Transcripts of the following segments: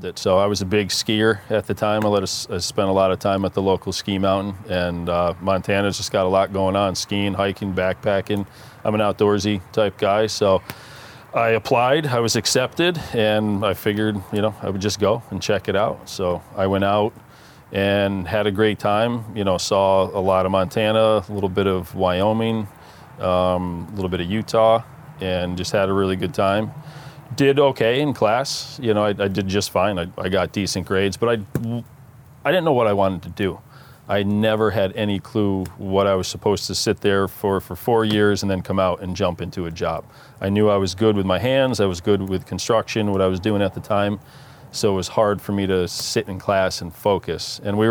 helped it. So I was a big skier at the time. I spent a lot of time at the local ski mountain, and Montana's just got a lot going on, skiing, hiking, backpacking. I'm an outdoorsy type guy, so I applied, I was accepted, and I figured, you know, I would just go and check it out. So I went out and had a great time, you know, saw a lot of Montana, a little bit of Wyoming, a little bit of Utah, and just had a really good time. Did okay in class, you know, I did just fine. I got decent grades, but I didn't know what I wanted to do. I never had any clue what I was supposed to sit there for 4 years and then come out and jump into a job. I knew I was good with my hands, I was good with construction, what I was doing at the time, so it was hard for me to sit in class and focus. And we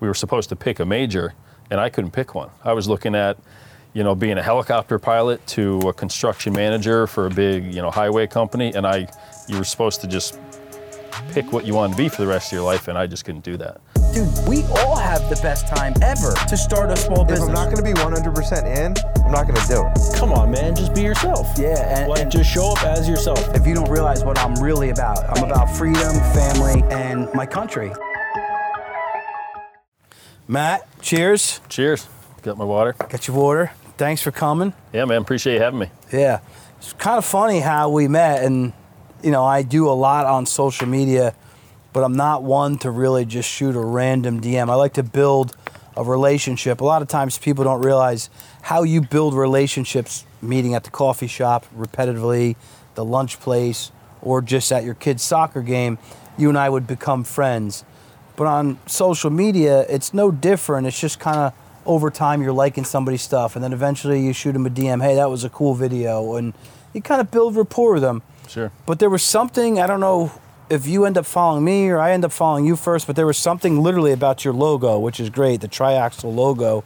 were supposed to pick a major, and I couldn't pick one. I was looking at, you know, being a helicopter pilot to a construction manager for a big, you know, highway company, and you were supposed to just pick what you want to be for the rest of your life, and I just couldn't do that. Dude, we all have the best time ever to start a small business. If I'm not going to be 100% in, I'm not going to do it. Come on, man, just be yourself. Yeah, and just show up as yourself. If you don't realize what I'm really about, I'm about freedom, family, and my country. Matt, cheers. Cheers. Got my water. Got your water. Thanks for coming. Yeah, man, appreciate you having me. Yeah. It's kind of funny how we met, and, you know, I do a lot on social media, but I'm not one to really just shoot a random DM. I like to build a relationship. A lot of times people don't realize how you build relationships, meeting at the coffee shop repetitively, the lunch place, or just at your kid's soccer game. You and I would become friends. But on social media, it's no different. It's just kind of over time you're liking somebody's stuff, and then eventually you shoot them a DM, hey, that was a cool video, and you kind of build rapport with them. Sure. But there was something, I don't know, if you end up following me or I end up following you first, but there was something literally about your logo, which is great, the Tri-Axle logo,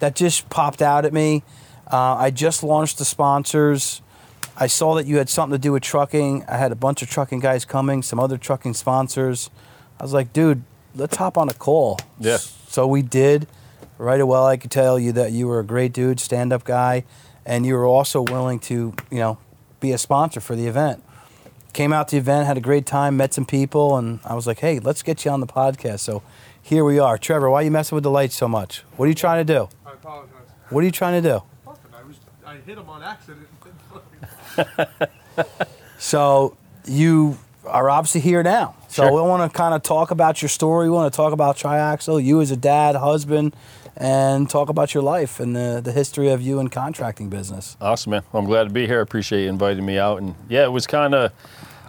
that just popped out at me. I just launched the sponsors. I saw that you had something to do with trucking. I had a bunch of trucking guys coming, some other trucking sponsors. I was like, dude, let's hop on a call. Yeah. So we did. Right away, I could tell you that you were a great dude, stand-up guy, and you were also willing to, you know, be a sponsor for the event. Came out to the event, had a great time, met some people, and I was like, hey, let's get you on the podcast. So here we are. Trevor, why are you messing with the lights so much? What are you trying to do? I apologize. What are you trying to do? I hit him on accident. So you are obviously here now. So sure. We want to kind of talk about your story. We want to talk about Tri-Axle, you as a dad, husband, and talk about your life and the history of you in contracting business. Awesome, man. Well, I'm glad to be here. I appreciate you inviting me out. And yeah, it was kind of,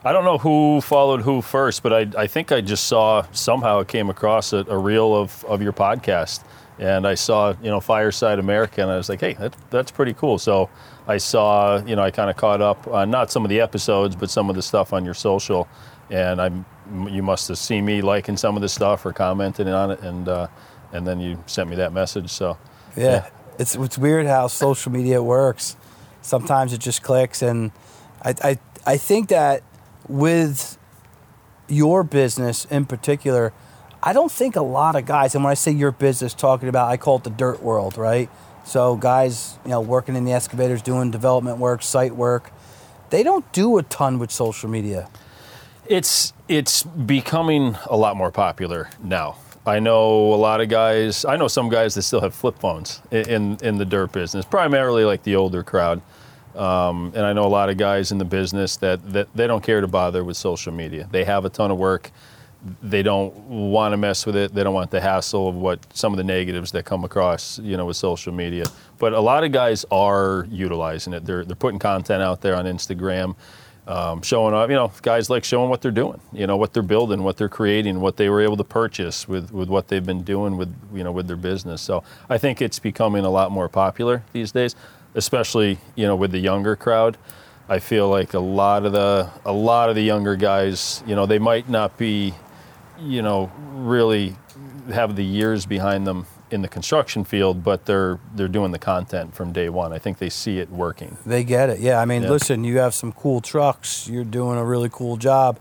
I don't know who followed who first, but I think I just saw, somehow it came across a reel of your podcast. And I saw, you know, Fireside America, and I was like, hey, that's pretty cool. So I saw, you know, I kind of caught up on not some of the episodes, but some of the stuff on your social. And you must have seen me liking some of the stuff or commenting on it. And then you sent me that message, so. Yeah, it's weird how social media works. Sometimes it just clicks, and I think that with your business in particular, I don't think a lot of guys, and when I say your business, talking about, I call it the dirt world, right? So guys, you know, working in the excavators, doing development work, site work, they don't do a ton with social media. It's becoming a lot more popular now. I know a lot of guys, I know some guys that still have flip phones in the dirt business, primarily like the older crowd. And I know a lot of guys in the business that they don't care to bother with social media. They have a ton of work. They don't want to mess with it. They don't want the hassle of what some of the negatives that come across, you know, with social media. But a lot of guys are utilizing it. They're putting content out there on Instagram. Showing off, you know, guys like showing what they're doing, you know, what they're building, what they're creating, what they were able to purchase with what they've been doing with, you know, with their business. So I think it's becoming a lot more popular these days, especially, you know, with the younger crowd. I feel like a lot of the younger guys, you know, they might not be, you know, really have the years behind them in the construction field, but they're doing the content from day one. I think they see it working. They get it. Yeah, I mean, Listen, you have some cool trucks. You're doing a really cool job.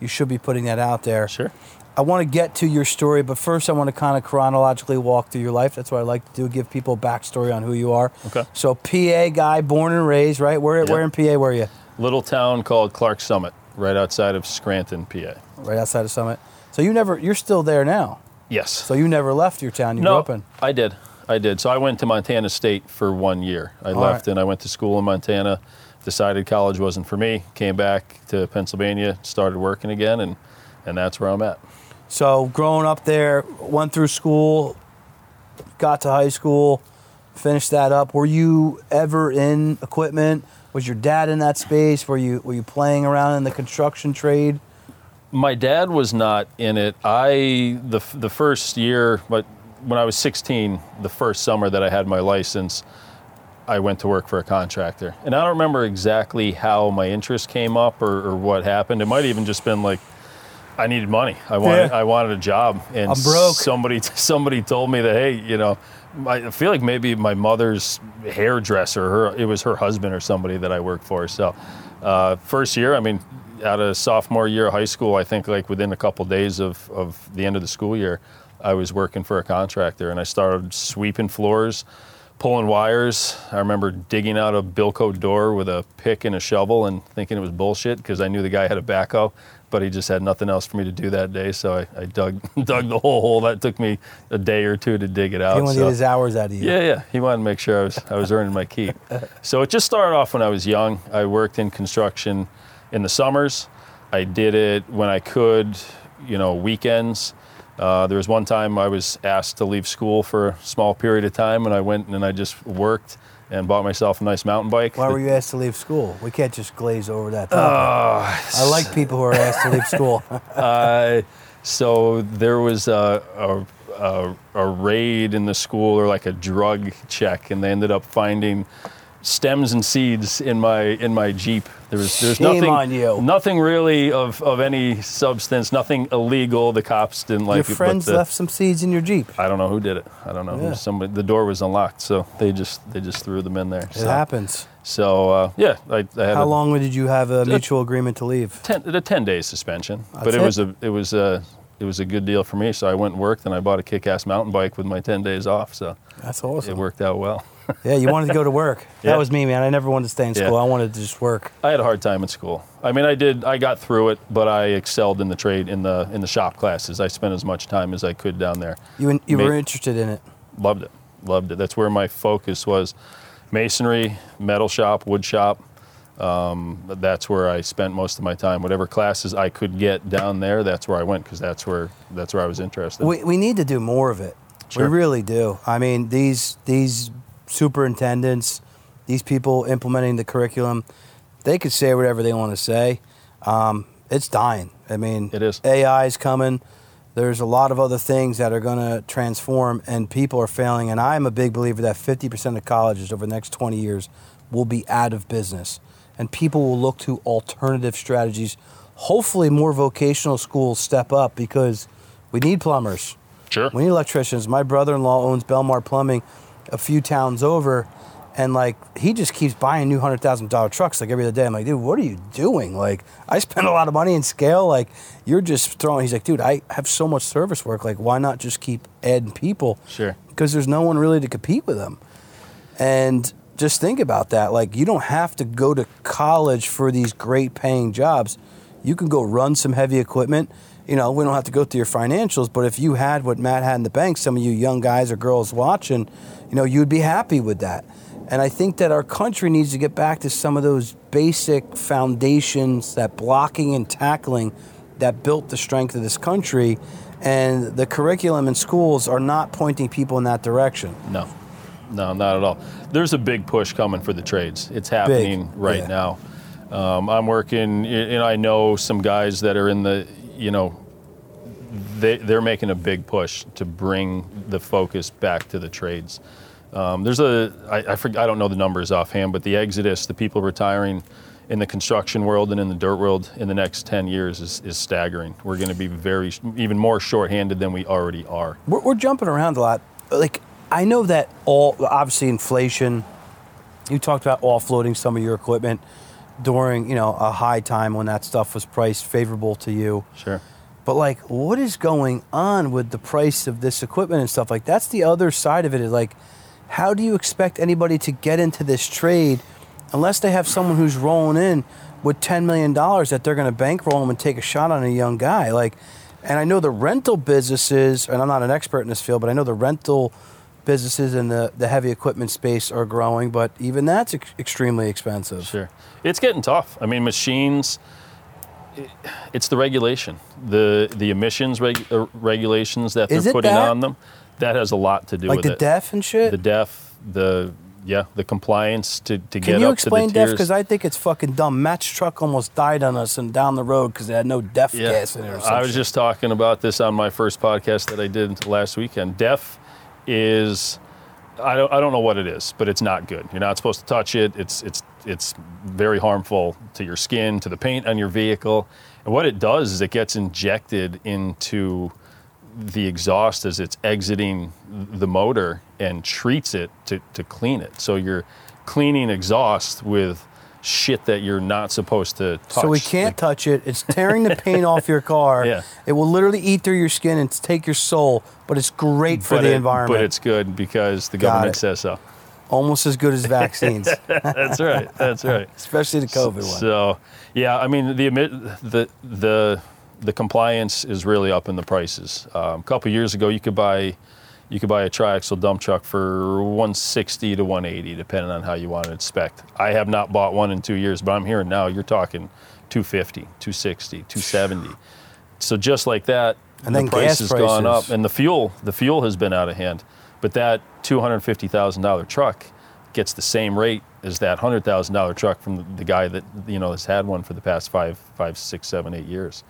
You should be putting that out there. Sure. I want to get to your story, but first I want to kind of chronologically walk through your life. That's what I like to do, give people a backstory on who you are. Okay. So PA guy, born and raised, right? Where in PA were you? Little town called Clark Summit. right outside of Scranton, PA. Right outside of Summit. So you're still there now. Yes. So you never left your town you grew up in. I did. So I went to Montana State for 1 year. I left and I went to school in Montana, decided college wasn't for me, came back to Pennsylvania, started working again, and that's where I'm at. So growing up there, went through school, got to high school, finished that up. Were you ever in equipment? Was your dad in that space? Were you playing around in the construction trade? My dad was not in it. The first year, but when I was 16, the first summer that I had my license, I went to work for a contractor. And I don't remember exactly how my interest came up or what happened. It might have even just been like, I needed money. I wanted a job, and I'm broke. Somebody told me that, hey, you know, I feel like maybe my mother's hairdresser, it was her husband or somebody that I worked for. So first year, I mean, out of sophomore year of high school, I think like within a couple of days of the end of the school year, I was working for a contractor, and I started sweeping floors, pulling wires. I remember digging out a Bilco door with a pick and a shovel and thinking it was bullshit because I knew the guy had a backhoe, but he just had nothing else for me to do that day. So I dug the whole hole. That took me a day or two to dig it out. He wanted to get his hours out of you. Yeah. He wanted to make sure I was earning my keep. So it just started off when I was young. I worked in construction in the summers. I did it when I could, you know, weekends. There was one time I was asked to leave school for a small period of time, and I went and I just worked and bought myself a nice mountain bike. Why were you asked to leave school? We can't just glaze over that topic. I like people who are asked to leave school. So there was a raid in the school, or like a drug check, and they ended up finding stems and seeds in my Jeep. There's nothing really of any substance, nothing illegal. The cops didn't like it. Your friends left some seeds in your Jeep. I don't know who did it. I don't know who. Somebody. The door was unlocked, so they just threw them in there. It happens. So I had. How long did you have a mutual agreement to leave? The 10-day suspension. That's but it was a it was a good deal for me. So I went and worked, and I bought a kick-ass mountain bike with my 10 days off. So that's awesome. It worked out well. Yeah, you wanted to go to work. That was me, man. I never wanted to stay in school. I wanted to just work. I had a hard time in school. I mean, I got through it, but I excelled in the trade, in the shop classes. I spent as much time as I could down there. You were interested in it? Loved it. That's where my focus was. Masonry, metal shop, wood shop. That's where I spent most of my time. Whatever classes I could get down there, that's where I went, because that's where I was interested. We need to do more of it. Sure. We really do. I mean, these superintendents, these people implementing the curriculum, they could say whatever they want to say. It's dying. I mean, it is. AI is coming. There's a lot of other things that are going to transform, and people are failing. And I'm a big believer that 50% of colleges over the next 20 years will be out of business. And people will look to alternative strategies. Hopefully more vocational schools step up, because we need plumbers. Sure. We need electricians. My brother-in-law owns Belmar Plumbing a few towns over, and like, he just keeps buying new $100,000 trucks like every other day. I'm like, dude, what are you doing? Like, I spend a lot of money in scale. Like, you're just throwing. He's like, dude, I have so much service work. Like, why not just keep adding people? Sure. Because there's no one really to compete with them. And just think about that. Like, you don't have to go to college for these great paying jobs. You can go run some heavy equipment. You know, we don't have to go through your financials, but if you had what Matt had in the bank, some of you young guys or girls watching, you know, you'd be happy with that. And I think that our country needs to get back to some of those basic foundations, that blocking and tackling that built the strength of this country. And the curriculum in schools are not pointing people in that direction. No, not at all. There's a big push coming for the trades. It's happening right now. I'm working, and I know some guys that are in the, you know, they're making a big push to bring the focus back to the trades. There's I don't know the numbers offhand, but the exodus, the people retiring in the construction world and in the dirt world in the next 10 years is staggering. We're going to be even more shorthanded than we already are. We're jumping around a lot. Like, I know that obviously inflation, you talked about offloading some of your equipment during, you know, a high time when that stuff was priced favorable to you. Sure. But like, what is going on with the price of this equipment and stuff? Like, that's the other side of it, is like, how do you expect anybody to get into this trade unless they have someone who's rolling in with $10 million that they're going to bankroll them and take a shot on a young guy. Like, and I know the rental businesses, and I'm not an expert in this field, but I know the rental businesses in the heavy equipment space are growing, but even that's extremely expensive. Sure. It's getting tough. I mean, machines, it's the regulation, the emissions regulations that they're putting on them. That has a lot to do with it. Like the DEF and shit? The DEF, the compliance to get up to the tiers. Can you explain DEF? Because I think it's fucking dumb. Matt's truck almost died on us and down the road because it had no DEF gas in it or something. I was just talking about this on my first podcast that I did last weekend. DEF is, I don't know what it is, but it's not good. You're not supposed to touch it. It's very harmful to your skin, to the paint on your vehicle. And what it does is it gets injected into the exhaust as it's exiting the motor and treats it to clean it. So you're cleaning exhaust with shit that you're not supposed to touch. So we can't touch it. It's tearing the paint off your car. Yeah. It will literally eat through your skin and take your soul, but it's great for the environment. But it's good because the government says so. Almost as good as vaccines. That's right. That's right. Especially the COVID one. So, yeah, I mean, the compliance is really up in the prices. A couple of years ago, you could buy a Tri-Axle dump truck for $160 to $180, depending on how you want to inspect. I have not bought one in 2 years, but I'm hearing now you're talking $250, $260, $270. So just like that, and then the price has gone up, and the fuel has been out of hand. But that $250,000 truck gets the same rate as that $100,000 truck from the guy that has had one for the past five, 6, 7, 8 years.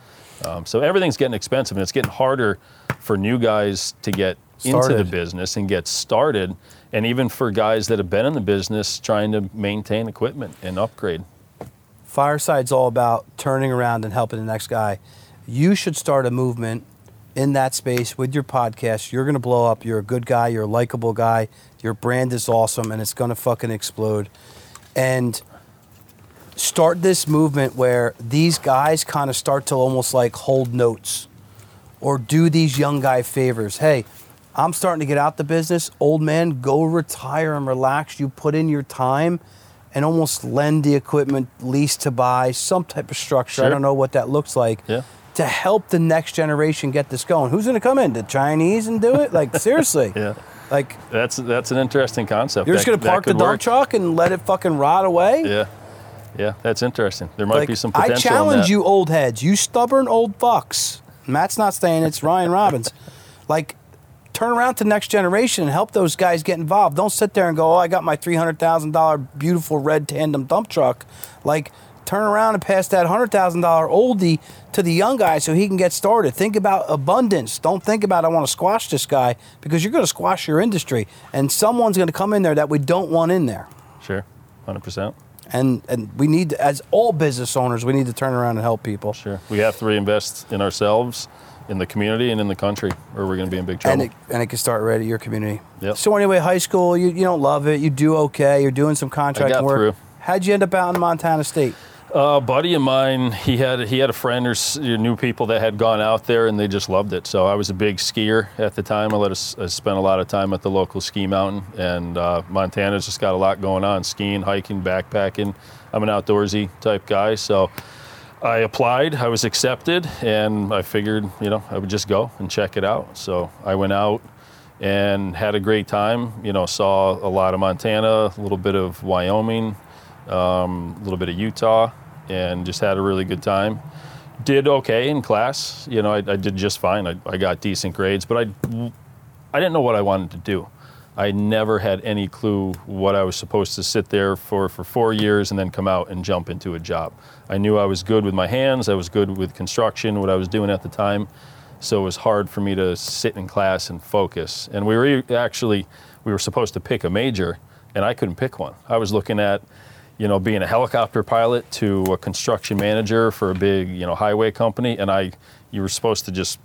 So everything's getting expensive, and it's getting harder for new guys to get started into the business and get started, and even for guys that have been in the business trying to maintain equipment and upgrade. Fireside's all about turning around and helping the next guy. You should start a movement in that space with your podcast. You're going to blow up. You're a good guy. You're a likable guy. Your brand is awesome, and it's going to fucking explode. And start this movement where these guys kind of start to almost like hold notes or do these young guy favors. Hey, I'm starting to get out the business. Old man, go retire and relax. You put in your time and almost lend the equipment, lease to buy, some type of structure. Sure. I don't know what that looks like. Yeah. To help the next generation get this going. Who's going to come in? The Chinese and do it? Like, seriously. Yeah. Like, that's an interesting concept. You're just going to park the dump truck and let it fucking rot away? Yeah. Yeah, that's interesting. There might be some potential in that. I challenge you old heads, you stubborn old fucks. Matt's not saying it's Ryan Robbins. Turn around to the next generation and help those guys get involved. Don't sit there and go, oh, I got my $300,000 beautiful red tandem dump truck. Turn around and pass that $100,000 oldie to the young guy so he can get started. Think about abundance. Don't think about, I want to squash this guy, because you're going to squash your industry. And someone's going to come in there that we don't want in there. Sure, 100%. And we need, as all business owners, we need to turn around and help people. Sure. We have to reinvest in ourselves, in the community, and in the country, or we're going to be in big trouble. And it can start right at your community. Yep. So anyway, high school, you don't love it. You do okay. You're doing some contract work. Through. How'd you end up out in Montana State? A buddy of mine, he had a friend or knew people that had gone out there, and they just loved it. So I was a big skier at the time. I spent a lot of time at the local ski mountain, and Montana's just got a lot going on, skiing, hiking, backpacking. I'm an outdoorsy type guy, so I applied, I was accepted, and I figured, I would just go and check it out. So I went out and had a great time, saw a lot of Montana, a little bit of Wyoming, a little bit of Utah, and just had a really good time. Did okay in class, I did just fine. I got decent grades, but I didn't know what I wanted to do. I never had any clue what I was supposed to sit there for 4 years and then come out and jump into a job. I knew I was good with my hands, I was good with construction, what I was doing at the time, so it was hard for me to sit in class and focus. And we were supposed to pick a major, and I couldn't pick one. I was looking at, being a helicopter pilot to a construction manager for a big, highway company, and you were supposed to just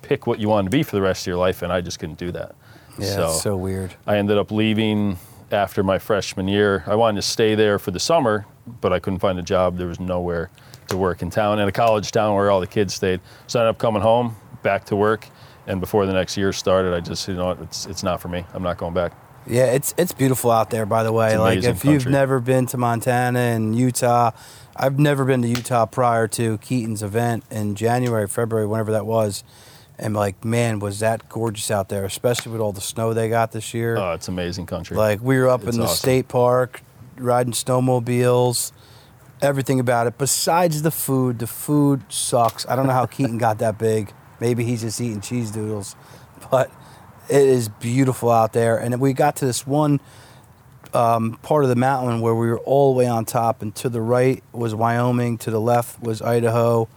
pick what you wanted to be for the rest of your life, and I just couldn't do that. Yeah, that's so weird. I ended up leaving after my freshman year. I wanted to stay there for the summer, but I couldn't find a job. There was nowhere to work in town, in a college town where all the kids stayed. So I ended up coming home, back to work, and before the next year started, I just, it's not for me. I'm not going back. Yeah, it's beautiful out there, by the way. Like, if you've never been to Montana and Utah, I've never been to Utah prior to Keaton's event in January, February, whenever that was. And, like, man, was that gorgeous out there, especially with all the snow they got this year. Oh, it's amazing country. Like, we were up in the state park riding snowmobiles, everything about it. Besides the food sucks. I don't know how Keaton got that big. Maybe he's just eating cheese doodles. But it is beautiful out there. And we got to this one part of the mountain where we were all the way on top, and to the right was Wyoming, to the left was Idaho,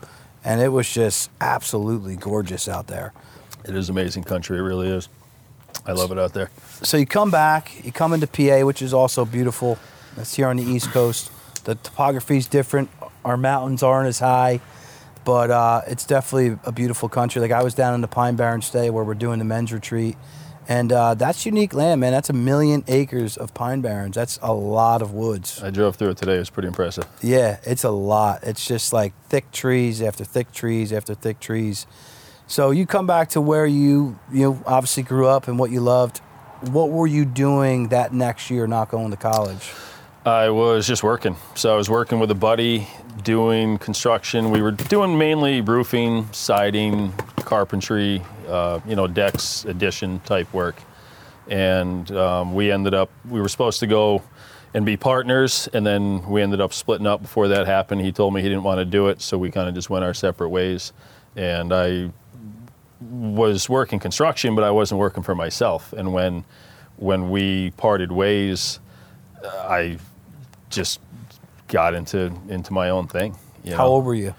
and it was just absolutely gorgeous out there. It is amazing country, it really is. I love it out there. So you come back, you come into PA, which is also beautiful. That's here on the East Coast. The topography is different. Our mountains aren't as high, but it's definitely a beautiful country. Like, I was down in the Pine Barrens today where we're doing the men's retreat, and that's unique land, man. That's 1,000,000 acres of Pine Barrens. That's a lot of woods. I drove through it today. It was pretty impressive. Yeah, it's a lot. It's just like thick trees after thick trees after thick trees. So you come back to where you obviously grew up and what you loved. What were you doing that next year not going to college? I was just working. So I was working with a buddy doing construction. We were doing mainly roofing, siding, carpentry, decks, addition type work. And we were supposed to go and be partners, and then we ended up splitting up before that happened. He told me he didn't want to do it, so we kind of just went our separate ways. And I was working construction, but I wasn't working for myself. And when we parted ways, I just got into my own thing. How old were you?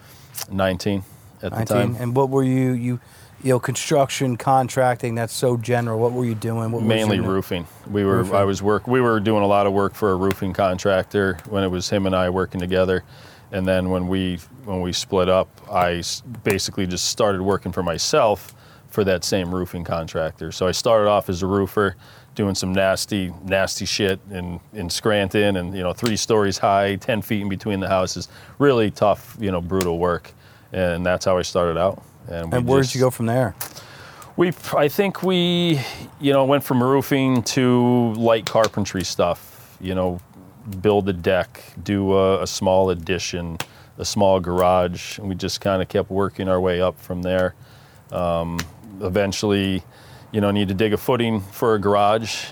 19 at the time. And what were you construction, contracting, that's so general. What were you doing? Mainly roofing. We were doing a lot of work for a roofing contractor when it was him and I working together. And then when we split up, I basically just started working for myself for that same roofing contractor. So I started off as a roofer, doing some nasty shit in Scranton, and 3 stories high, 10 feet in between the houses. Really tough, brutal work. And that's how I started out. And where did you go from there? I think we went from roofing to light carpentry stuff, build a deck, do a small addition, a small garage. And we just kind of kept working our way up from there. Eventually, need to dig a footing for a garage,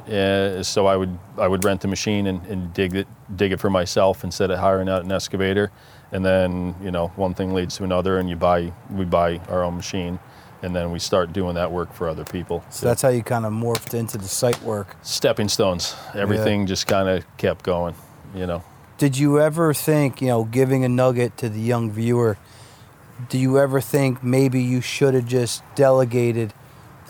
so I would rent the machine and dig it for myself instead of hiring out an excavator. And then one thing leads to another, and we buy our own machine, and then we start doing that work for other people. So that's how you kind of morphed into the site work. Stepping stones. Everything just kind of kept going. Did you ever think, giving a nugget to the young viewer? Do you ever think maybe you should have just delegated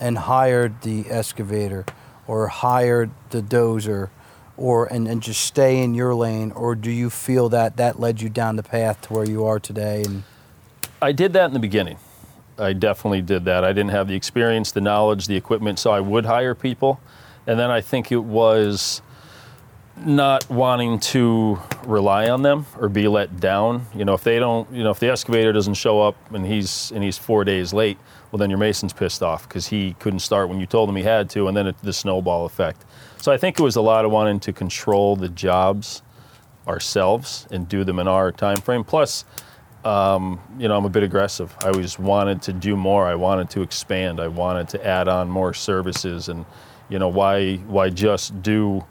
and hired the excavator or hired the dozer and just stay in your lane? Or do you feel that led you down the path to where you are today? And I did that in the beginning. I definitely did that. I didn't have the experience, the knowledge, the equipment, so I would hire people. And then I think it was not wanting to rely on them or be let down. If the excavator doesn't show up and he's 4 days late, well, then your mason's pissed off because he couldn't start when you told him he had to, and then the snowball effect. So I think it was a lot of wanting to control the jobs ourselves and do them in our time frame. Plus, I'm a bit aggressive. I always wanted to do more. I wanted to expand. I wanted to add on more services. And why just do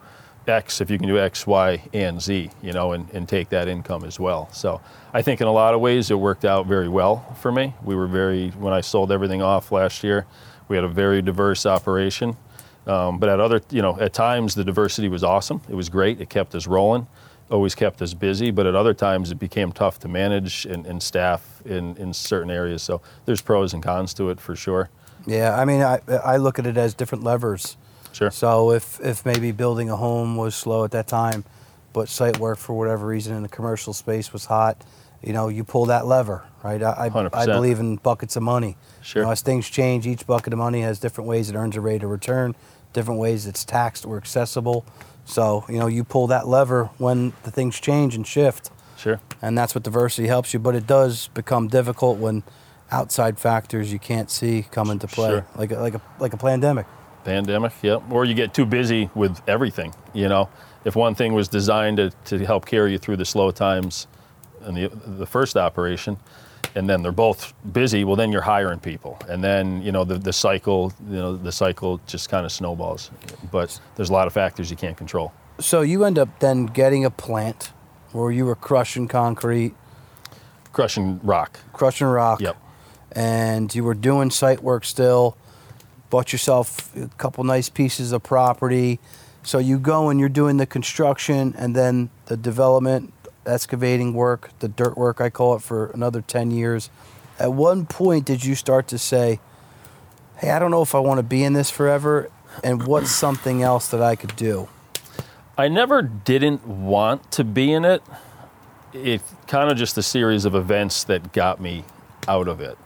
X if you can do X, Y, and Z, and take that income as well. So I think in a lot of ways it worked out very well for me. We were when I sold everything off last year, we had a very diverse operation. But at at times the diversity was awesome. It was great. It kept us rolling, always kept us busy. But at other times it became tough to manage and staff in certain areas. So there's pros and cons to it for sure. Yeah, I mean, I look at it as different levers. Sure. So if maybe building a home was slow at that time, but site work for whatever reason in the commercial space was hot, you pull that lever, right? I believe in buckets of money. Sure. As things change, each bucket of money has different ways it earns a rate of return, different ways it's taxed or accessible. So, you pull that lever when the things change and shift. Sure. And that's what diversity helps you, but it does become difficult when outside factors you can't see come into play, sure, like a pandemic. Pandemic, yep. Or you get too busy with everything, you know. If one thing was designed to help carry you through the slow times in the first operation, and then they're both busy, well, then you're hiring people. And then, you know, the cycle just kind of snowballs. But there's a lot of factors you can't control. So you end up then getting a plant where you were crushing concrete. Crushing rock. Crushing rock. Yep. And you were doing site work still. Bought yourself a couple nice pieces of property. So you go and you're doing the construction and then the development, excavating work, the dirt work, I call it, for another 10 years. At one point, did you start to say, hey, I don't know if I want to be in this forever, and what's something else that I could do? I never didn't want to be in it. It kind of just a series of events that got me out of it.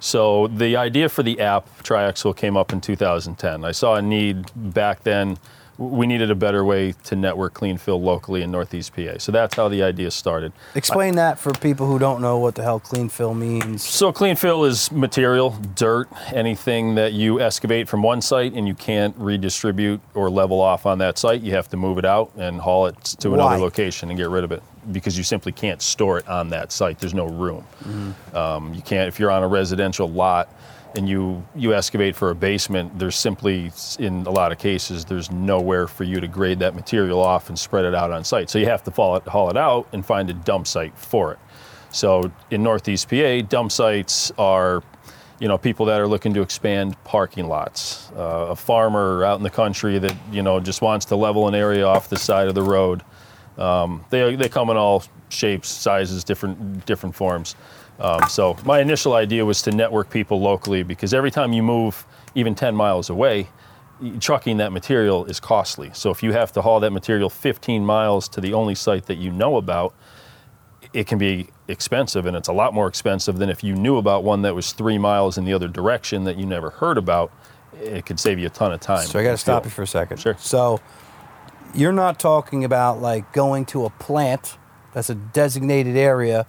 So the idea for the app, Tri-Axle, came up in 2010. I saw a need back then. We needed a better way to network clean fill locally in Northeast PA. So that's how the idea started. Explain that for people who don't know what the hell clean fill means. So clean fill is material, dirt, anything that you excavate from one site and you can't redistribute or level off on that site. You have to move it out and haul it to another location and get rid of it, because you simply can't store it on that site. There's no room. Mm-hmm. You can't, if you're on a residential lot and you excavate for a basement, there's simply, in a lot of cases, there's nowhere for you to grade that material off and spread it out on site. So you have to haul it out and find a dump site for it. So in Northeast PA, dump sites are, you know, people that are looking to expand parking lots. A farmer out in the country that, you know, just wants to level an area off the side of the road. They come in all shapes, sizes, different forms. So my initial idea was to network people locally, because every time you move even 10 miles away, trucking that material is costly. So if you have to haul that material 15 miles to the only site that you know about, it can be expensive, and it's a lot more expensive than if you knew about one that was 3 miles in the other direction that you never heard about. It could save you a ton of time. So I got to stop you for a second. Sure. So you're not talking about like going to a plant that's a designated area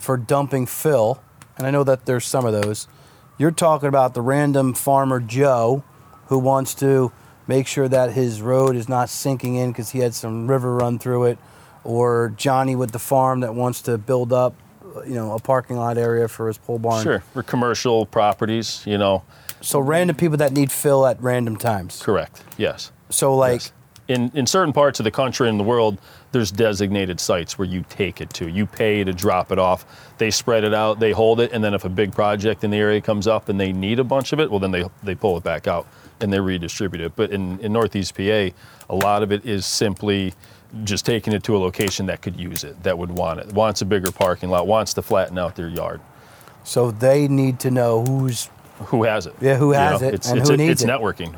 for dumping fill, and I know that there's some of those. You're talking about the random farmer Joe who wants to make sure that his road is not sinking in because he had some river run through it, or Johnny with the farm that wants to build up, you know, a parking lot area for his pole barn. Sure, for commercial properties, you know. So random people that need fill at random times. Correct, yes. So like... Yes. In certain parts of the country and the world, there's designated sites where you take it to. You pay to drop it off. They spread it out, they hold it, and then if a big project in the area comes up and they need a bunch of it, well, then they pull it back out and they redistribute it. But in Northeast PA, a lot of it is simply just taking it to a location that could use it, that would want it, wants a bigger parking lot, wants to flatten out their yard. So they need to know who has it. Yeah, who has it, and who needs it. It's networking.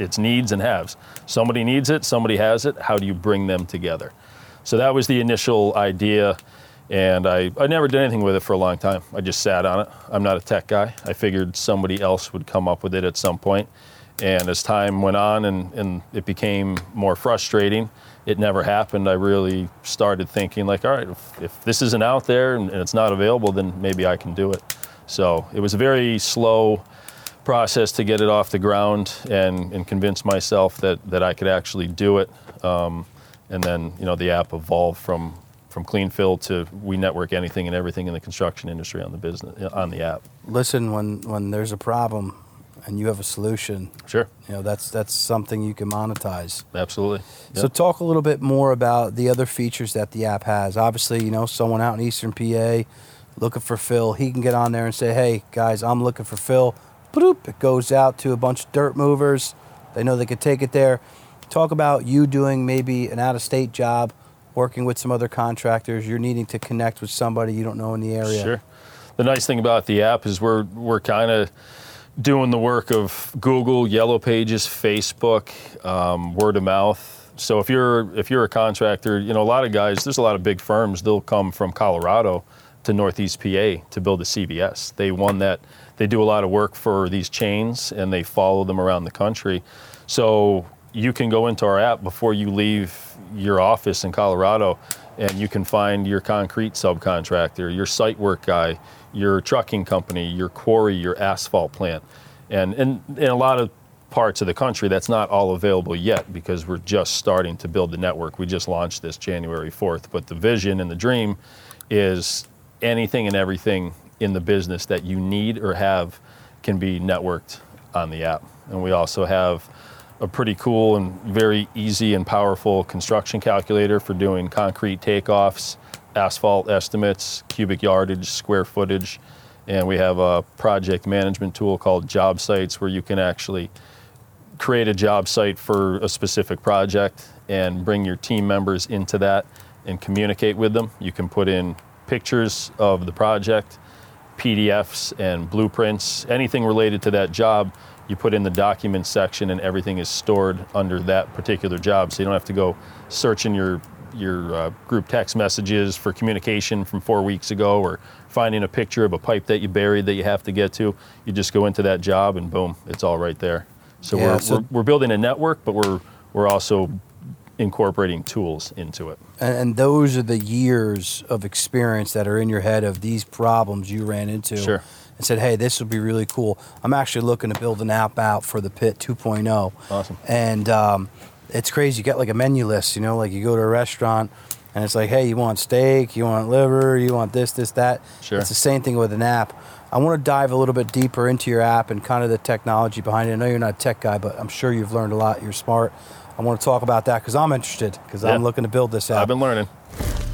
It's needs and haves. Somebody needs it, somebody has it. How do you bring them together? So that was the initial idea, and I never did anything with it for a long time. I just sat on it. I'm not a tech guy. I figured somebody else would come up with it at some point. And as time went on and it became more frustrating, it never happened. I really started thinking like, all right, if this isn't out there and it's not available, then maybe I can do it. So it was a very slow process to get it off the ground and convince myself that I could actually do it. And then, you know, the app evolved from clean fill to we network anything and everything in the construction industry on the business, on the app. Listen, when there's a problem and you have a solution, sure, you know, that's something you can monetize. Absolutely. Yep. So talk a little bit more about the other features that the app has. Obviously, you know, someone out in Eastern PA looking for fill, he can get on there and say, hey, guys, I'm looking for fill. Bloop, it goes out to a bunch of dirt movers. They know they could take it there. Talk about you doing maybe an out-of-state job, working with some other contractors. You're needing to connect with somebody you don't know in the area. Sure. The nice thing about the app is we're kind of doing the work of Google, Yellow Pages, Facebook, word of mouth. So if you're a contractor, you know, a lot of guys, there's a lot of big firms, they'll come from Colorado to Northeast PA to build a CVS. They do a lot of work for these chains and they follow them around the country. So you can go into our app before you leave your office in Colorado and you can find your concrete subcontractor, your site work guy, your trucking company, your quarry, your asphalt plant. And a lot of parts of the country. That's not all available yet because we're just starting to build the network. We just launched this January 4th, but the vision and the dream is anything and everything in the business that you need or have can be networked on the app. And we also have a pretty cool and very easy and powerful construction calculator for doing concrete takeoffs, asphalt estimates, cubic yardage, square footage. And we have a project management tool called Job Sites where you can actually create a job site for a specific project and bring your team members into that and communicate with them. You can put in pictures of the project, PDFs and blueprints, anything related to that job. You put in the document section and everything is stored under that particular job. So you don't have to go searching your group text messages for communication from 4 weeks ago or finding a picture of a pipe that you buried that you have to get to. You just go into that job and boom, it's all right there. So, yeah, we're building a network, but we're also incorporating tools into it. And those are the years of experience that are in your head of these problems you ran into. Sure. And said, hey, this would be really cool. I'm actually looking to build an app out for the Pit 2.0. Awesome. And it's crazy. You got like a menu list, you know, like you go to a restaurant and it's like, hey, you want steak, you want liver, you want this, this, that. Sure. It's the same thing with an app. I want to dive a little bit deeper into your app and kind of the technology behind it. I know you're not a tech guy, but I'm sure you've learned a lot. You're smart. I want to talk about that because I'm interested because I'm looking to build this app. I've been learning.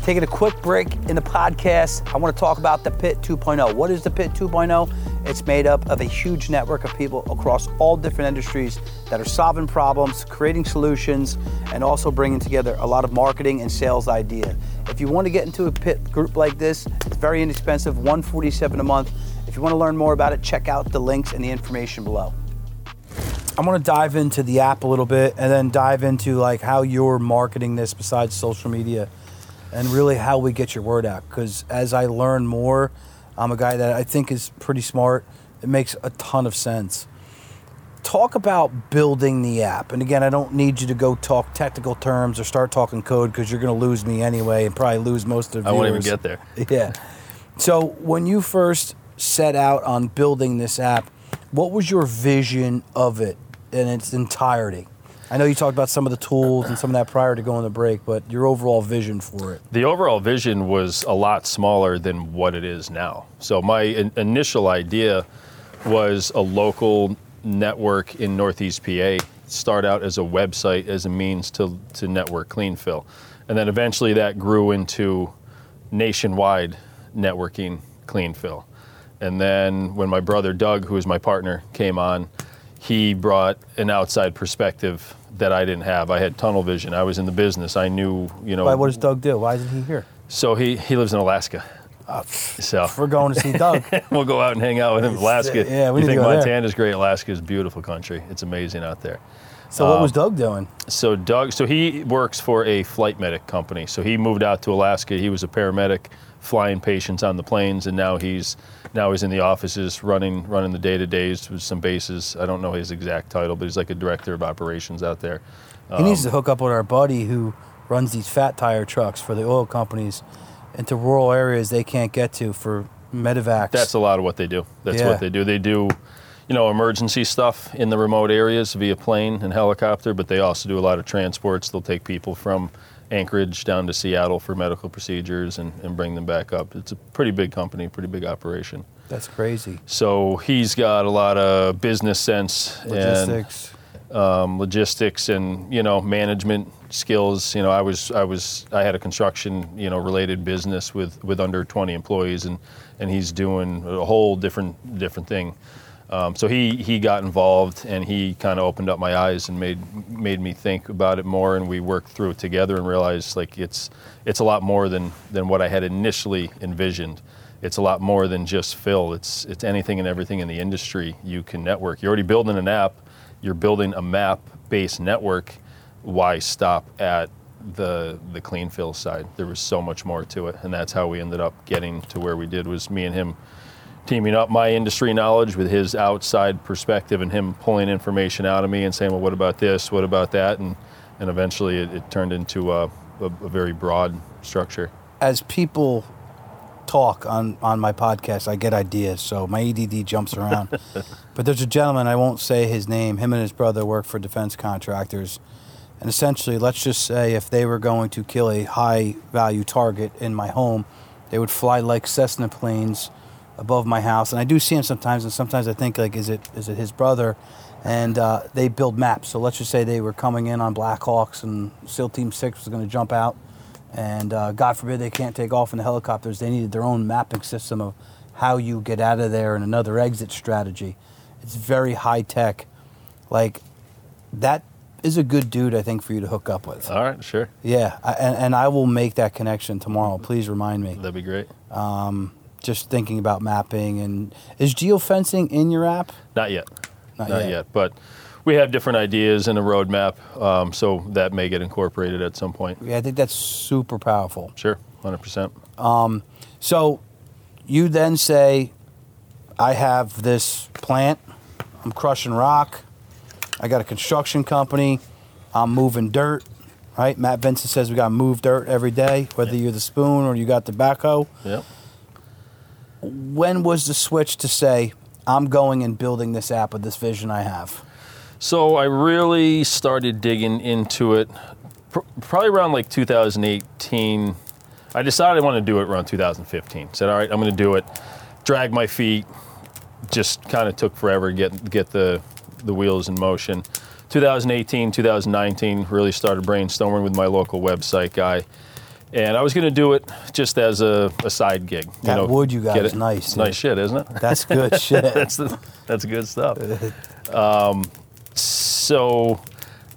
Taking a quick break in the podcast, I want to talk about the Pit 2.0. What is the Pit 2.0? It's made up of a huge network of people across all different industries that are solving problems, creating solutions, and also bringing together a lot of marketing and sales ideas. If you want to get into a Pit group like this, it's very inexpensive, $147 a month. If you want to learn more about it, check out the links and the information below. I want to dive into the app a little bit and then dive into like how you're marketing this besides social media and really how we get your word out. Because as I learn more, I'm a guy that I think is pretty smart. It makes a ton of sense. Talk about building the app. And again, I don't need you to go talk technical terms or start talking code because you're going to lose me anyway and probably lose most of the viewers. I won't even get there. Yeah. So when you first set out on building this app, what was your vision of it in its entirety? I know you talked about some of the tools and some of that prior to going to break, but your overall vision for it. The overall vision was a lot smaller than what it is now. So my initial idea was a local network in Northeast PA, start out as a website as a means to network CleanFill. And then eventually that grew into nationwide networking CleanFill. And then when my brother Doug, who is my partner, came on, he brought an outside perspective that I didn't have. I had tunnel vision. I was in the business. I knew, you know. Why, what does Doug do? Why isn't he here? So he lives in Alaska. So we're going to see Doug. We'll go out and hang out with him in Alaska. Yeah, we think Montana's great. Alaska is a beautiful country. It's amazing out there. So what was Doug doing? So Doug, he works for a flight medic company. So he moved out to Alaska. He was a paramedic flying patients on the planes, and now he's in the offices running the day-to-days with some bases. I don't know his exact title, but he's like a director of operations out there. He needs to hook up with our buddy who runs these fat tire trucks for the oil companies into rural areas they can't get to for medevacs. That's a lot of what they do. What they do. They do, you know, emergency stuff in the remote areas via plane and helicopter, but they also do a lot of transports. They'll take people from Anchorage down to Seattle for medical procedures and bring them back up. It's a pretty big company, pretty big operation. That's crazy. So he's got a lot of business sense, logistics, and you know, management skills. You know, I had a construction related business with under 20 employees, and he's doing a whole different thing. So he got involved, and he kind of opened up my eyes and made me think about it more, and we worked through it together and realized like it's a lot more than what I had initially envisioned. It's a lot more than just fill. It's anything and everything in the industry you can network. You're already building an app. You're building a map-based network. Why stop at the CleanFill side? There was so much more to it, and that's how we ended up getting to where we did, was me and him teaming up my industry knowledge with his outside perspective and him pulling information out of me and saying, well, what about this? What about that? And eventually it turned into a very broad structure. As people talk on my podcast, I get ideas, so my ADD jumps around. But there's a gentleman, I won't say his name, him and his brother work for defense contractors. And essentially, let's just say if they were going to kill a high-value target in my home, they would fly like Cessna planes above my house. And I do see him sometimes, and sometimes I think, like, is it his brother? And they build maps. So let's just say they were coming in on Black Hawks, and SEAL Team 6 was going to jump out. And God forbid they can't take off in the helicopters. They needed their own mapping system of how you get out of there and another exit strategy. It's very high-tech. Like, that is a good dude, I think, for you to hook up with. All right, sure. Yeah, and I will make that connection tomorrow. Please remind me. That'd be great. Just thinking about mapping. And is geofencing in your app? Not yet. Not yet. But we have different ideas in a roadmap, so that may get incorporated at some point. Yeah, I think that's super powerful. Sure, 100%. So you then say, I have this plant. I'm crushing rock. I got a construction company. I'm moving dirt, right? Matt Benson says we got to move dirt every day, whether you're the spoon or you got the backhoe. Yep. When was the switch to say, I'm going and building this app with this vision I have? So I really started digging into it probably around like 2018. I decided I wanted to do it around 2015. Said, all right, I'm going to do it. Drag my feet. Just kind of took forever to get the wheels in motion. 2018, 2019, really started brainstorming with my local website guy. And I was going to do it just as a side gig. That wood you got is nice. Dude. Nice shit, isn't it? That's good shit. That's good stuff. So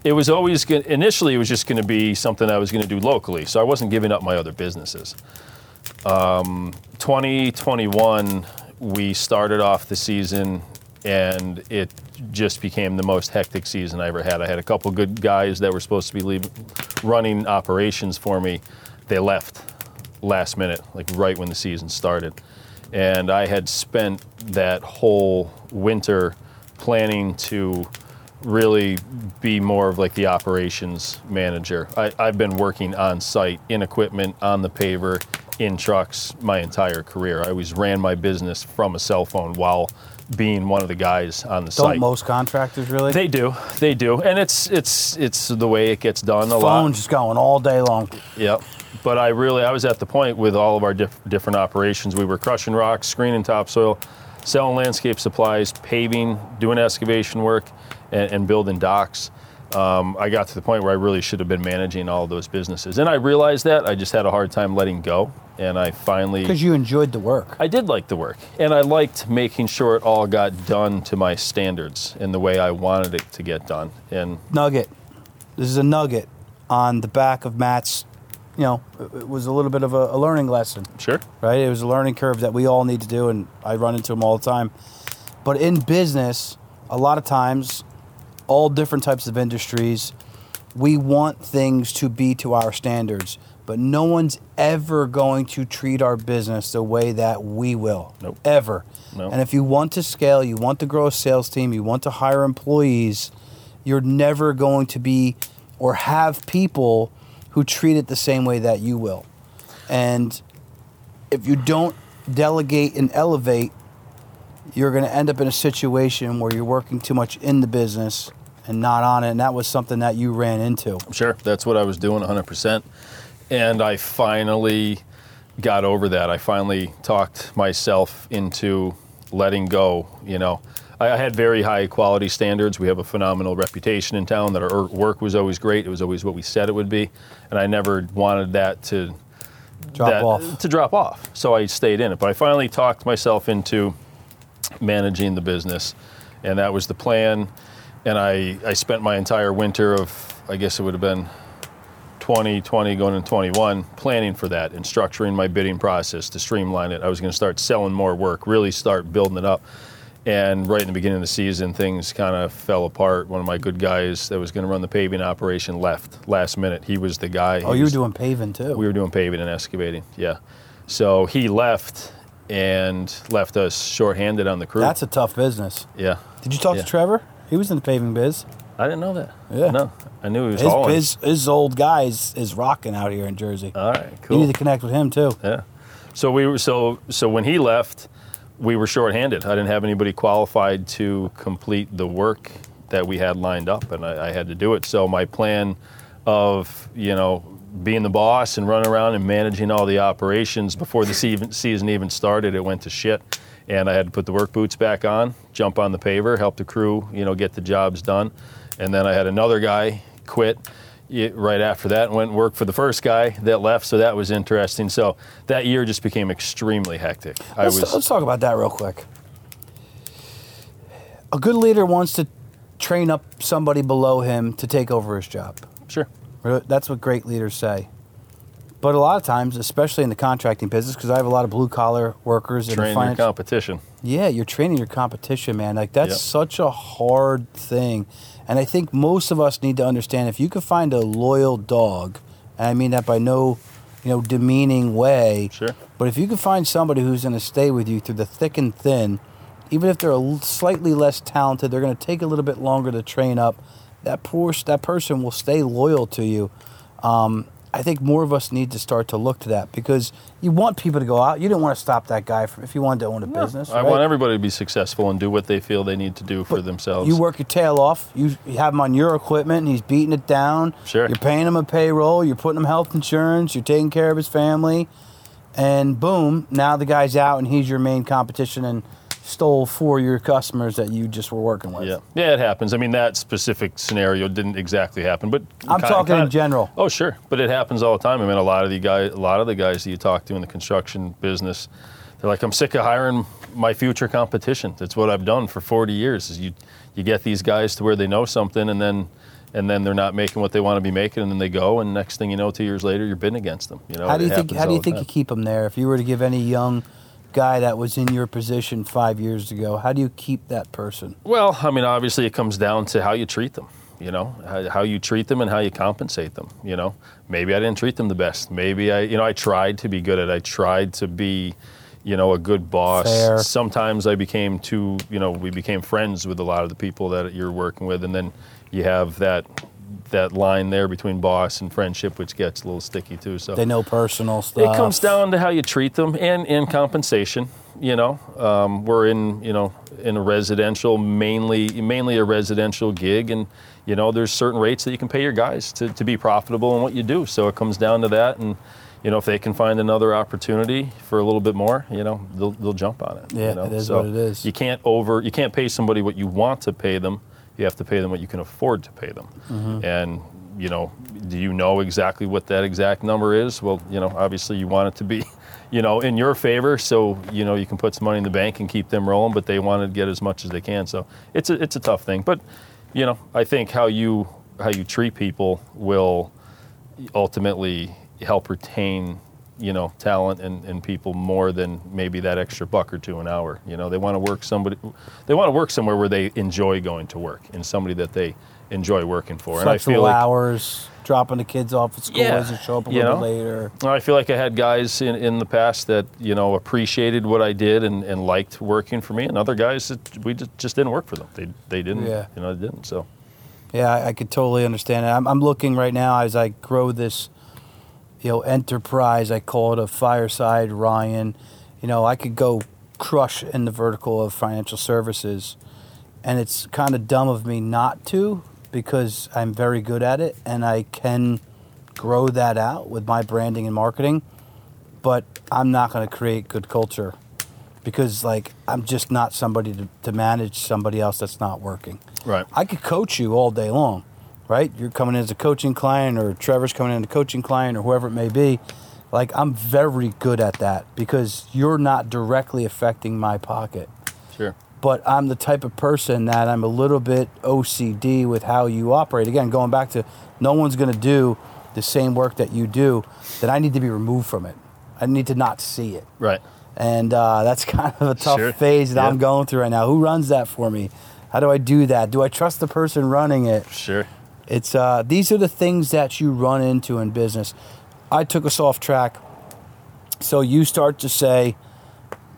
it was always going to, initially it was just going to be something I was going to do locally. So I wasn't giving up my other businesses. 2021, we started off the season and it just became the most hectic season I ever had. I had a couple good guys that were supposed to be running operations for me. They left last minute, like right when the season started. And I had spent that whole winter planning to really be more of like the operations manager. I've been working on site, in equipment, on the paver, in trucks my entire career. I always ran my business from a cell phone while being one of the guys on the site. Don't most contractors really? They do. And it's the way it gets done a lot. Phone's just going all day long. Yep. But I was at the point with all of our different operations. We were crushing rocks, screening topsoil, selling landscape supplies, paving, doing excavation work, and building docks. I got to the point where I really should have been managing all of those businesses. And I realized that. I just had a hard time letting go. And I finally... Because you enjoyed the work. I did like the work. And I liked making sure it all got done to my standards and the way I wanted it to get done. And nugget. This is a nugget on the back of Matt's, it was a little bit of a learning lesson. Sure. Right? It was a learning curve that we all need to do, and I run into them all the time. But in business, a lot of times... all different types of industries, we want things to be to our standards, but no one's ever going to treat our business the way that we will. Nope. Ever. No. And if you want to scale, you want to grow a sales team, you want to hire employees, you're never going to be or have people who treat it the same way that you will. And if you don't delegate and elevate, you're going to end up in a situation where you're working too much in the business and not on it, and that was something that you ran into. Sure, that's what I was doing 100%, and I finally got over that. I finally talked myself into letting go, I had very high quality standards. We have a phenomenal reputation in town that our work was always great. It was always what we said it would be, and I never wanted that to drop off, so I stayed in it. But I finally talked myself into managing the business, and that was the plan. And I spent my entire winter of, I guess it would have been 2020 going into 21, planning for that and structuring my bidding process to streamline it. I was going to start selling more work, really start building it up. And right in the beginning of the season, things kind of fell apart. One of my good guys that was going to run the paving operation left last minute. He was the guy. Oh, you were doing paving too? We were doing paving and excavating, yeah. So he left and left us shorthanded on the crew. That's a tough business. Yeah. Did you talk to Trevor? He was in the paving biz. I didn't know that. Yeah. No, I knew he was hauling. His old guy is rocking out here in Jersey. All right, cool. You need to connect with him, too. Yeah. So we were so when he left, we were shorthanded. I didn't have anybody qualified to complete the work that we had lined up, and I had to do it. So my plan of, you know, being the boss and running around and managing all the operations before the season even started, it went to shit. And I had to put the work boots back on, jump on the paver, help the crew, you know, get the jobs done. And then I had another guy quit right after that and went and worked for the first guy that left. So that was interesting. So that year just became extremely hectic. Let's talk about that real quick. A good leader wants to train up somebody below him to take over his job. Sure. That's what great leaders say. But a lot of times, especially in the contracting business, because I have a lot of blue-collar workers. Train your competition. Yeah, you're training your competition, man. Like, that's such a hard thing. And I think most of us need to understand, if you can find a loyal dog, and I mean that by no, you know, demeaning way. Sure. But if you can find somebody who's going to stay with you through the thick and thin, even if they're slightly less talented, they're going to take a little bit longer to train up. That person will stay loyal to you. I think more of us need to start to look to that, because you want people to go out. You don't want to stop that guy from, if you want to own a business. I want everybody to be successful and do what they feel they need to do for themselves. You work your tail off. You have him on your equipment, and he's beating it down. Sure. You're paying him a payroll. You're putting him health insurance. You're taking care of his family. And boom, now the guy's out, and he's your main competition and stole for your customers that you just were working with. Yeah, it happens. I mean, that specific scenario didn't exactly happen, but I'm talking in general. Oh, sure, but it happens all the time. I mean, a lot of the guys that you talk to in the construction business, they're like, I'm sick of hiring my future competition. That's what I've done for 40 years. Is you get these guys to where they know something, and then they're not making what they want to be making, and then they go, and next thing you know, 2 years later, you're bidding against them. You know, how do you think you keep them there? If you were to give any young guy that was in your position 5 years ago, how do you keep that person? Well, I mean, obviously it comes down to how you treat them, you know, how you treat them and how you compensate them, you know. Maybe I didn't treat them the best. Maybe I tried to be, you know, a good boss. Fair. Sometimes I became too, you know, we became friends with a lot of the people that you're working with, and then you have that line there between boss and friendship, which gets a little sticky too. So they know personal stuff. It comes down to how you treat them and compensation. You know, we're in a residential, mainly a residential gig, and you know, there's certain rates that you can pay your guys to be profitable in what you do. So it comes down to that, and you know, if they can find another opportunity for a little bit more, you know, they'll jump on it. Yeah, you know? It is so what it is. You can't pay somebody what you want to pay them. You have to pay them what you can afford to pay them. Mm-hmm. And, you know, do you know exactly what that exact number is? Well, you know, obviously you want it to be, you know, in your favor, so, you know, you can put some money in the bank and keep them rolling, but they want to get as much as they can. So it's a tough thing. But, you know, I think how you treat people will ultimately help retain, you know, talent and people more than maybe that extra buck or two an hour. You know, they want to work somewhere where they enjoy going to work, and somebody that they enjoy working for. Flexible, and I feel like hours, dropping the kids off at school as they show up a little bit later. I feel like I had guys in the past that, you know, appreciated what I did and liked working for me, and other guys that we just didn't work for them. They didn't. Yeah. You know, they didn't. So. Yeah, I could totally understand it. I'm looking right now as I grow this, you know, enterprise, I call it a Fireside Ryan. You know, I could go crush in the vertical of financial services, and it's kind of dumb of me not to, because I'm very good at it, and I can grow that out with my branding and marketing, but I'm not going to create good culture, because, like, I'm just not somebody to manage somebody else that's not working. Right. I could coach you all day long. Right? You're coming in as a coaching client, or Trevor's coming in as a coaching client, or whoever it may be. Like, I'm very good at that, because you're not directly affecting my pocket. Sure. But I'm the type of person that I'm a little bit OCD with how you operate. Again, going back to, no one's going to do the same work that you do, that I need to be removed from it. I need to not see it. Right. And that's kind of a tough phase that I'm going through right now. Who runs that for me? How do I do that? Do I trust the person running it? Sure. It's these are the things that you run into in business. I took us off track. So you start to say,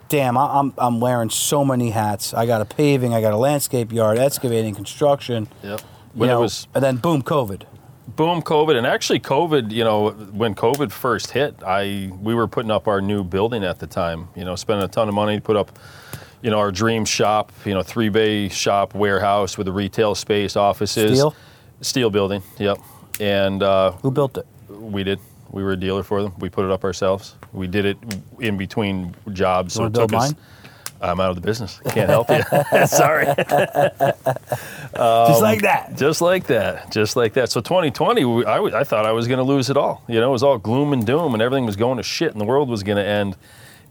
"Damn, I'm wearing so many hats. I got a paving, I got a landscape yard, excavating, construction." Yep. When it was, and then boom, COVID. boom, COVID. And actually COVID, you know, when COVID first hit, we were putting up our new building at the time, you know, spending a ton of money to put up, you know, our dream shop, you know, 3-bay shop warehouse with a retail space, offices. Steel building, yep. And who built it? We did. We were a dealer for them. We put it up ourselves. We did it in between jobs. So it took us. I'm out of the business. Can't help you. Sorry. Just like that. Just like that. Just like that. So 2020, I thought I was going to lose it all. You know, it was all gloom and doom, and everything was going to shit, and the world was going to end.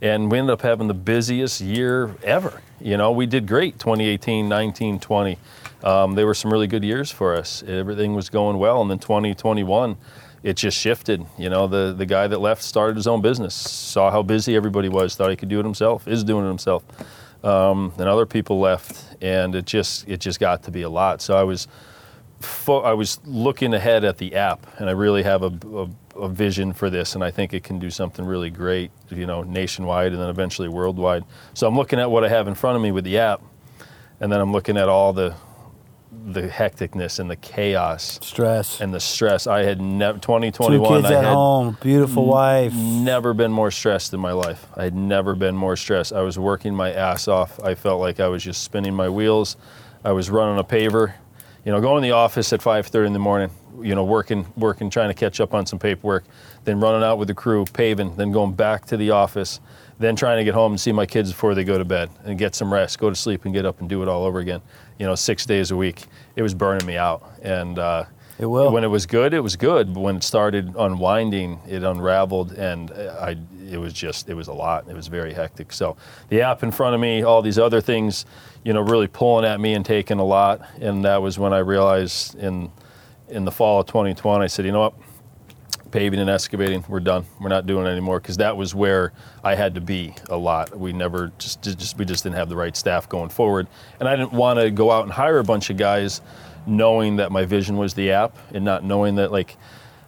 And we ended up having the busiest year ever. You know, we did great 2018, 19, 20. They were some really good years for us. Everything was going well. And then 2021, it just shifted. You know, the guy that left started his own business, saw how busy everybody was, thought he could do it himself, is doing it himself. Then other people left, and it just got to be a lot. So I was looking ahead at the app, and I really have a vision for this, and I think it can do something really great, you know, nationwide and then eventually worldwide. So I'm looking at what I have in front of me with the app, and then I'm looking at all the hecticness and the chaos, stress. I had never 2021. 2 kids at home, beautiful wife. Never been more stressed in my life. I had never been more stressed. I was working my ass off. I felt like I was just spinning my wheels. I was running a paver, you know, going to the office at 5:30 in the morning, you know, working, trying to catch up on some paperwork, then running out with the crew, paving, then going back to the office, then trying to get home and see my kids before they go to bed and get some rest, go to sleep and get up and do it all over again. You know, 6 days a week. It was burning me out. And when it was good, but when it started unwinding, it unraveled, and it was a lot. It was very hectic. So the app in front of me, all these other things, you know, really pulling at me and taking a lot. And that was when I realized in the fall of 2020, I said, you know what? Paving and excavating, we're done. We're not doing it anymore, because that was where I had to be a lot. We never just didn't have the right staff going forward, and I didn't want to go out and hire a bunch of guys, knowing that my vision was the app and not knowing that, like,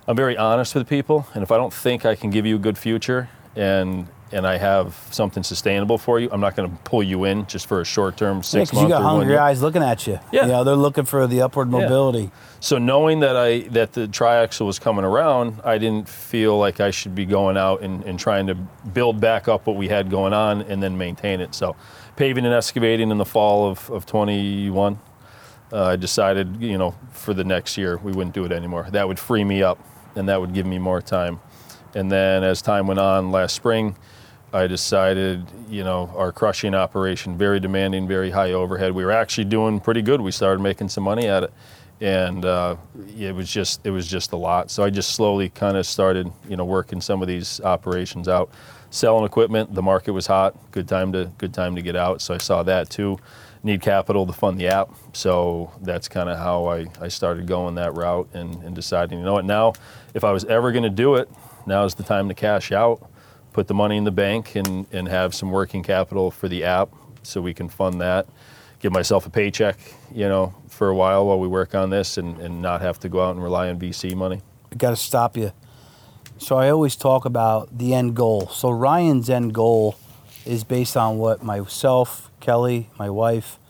I'm very honest with people, and if I don't think I can give you a good future and I have something sustainable for you, I'm not going to pull you in just for a short term, 6 months. Yeah, because you got hungry eyes looking at you. Yeah. You know, they're looking for the upward mobility. Yeah. So knowing that the Tri-Axle was coming around, I didn't feel like I should be going out and trying to build back up what we had going on and then maintain it. So paving and excavating in the fall of 21, I decided, you know, for the next year, we wouldn't do it anymore. That would free me up, and that would give me more time. And then as time went on last spring, I decided, you know, our crushing operation, very demanding, very high overhead. We were actually doing pretty good. We started making some money at it, and it was just a lot. So I just slowly kind of started, you know, working some of these operations out, selling equipment. The market was hot. Good time to get out. So I saw that too. Need capital to fund the app. So that's kind of how I started going that route and deciding, you know what, now if I was ever going to do it, now is the time to cash out, put the money in the bank and have some working capital for the app so we can fund that, give myself a paycheck, you know, for a while we work on this and not have to go out and rely on VC money. I got to stop you. So I always talk about the end goal. So Ryan's end goal is based on what myself, Kelly, my wife,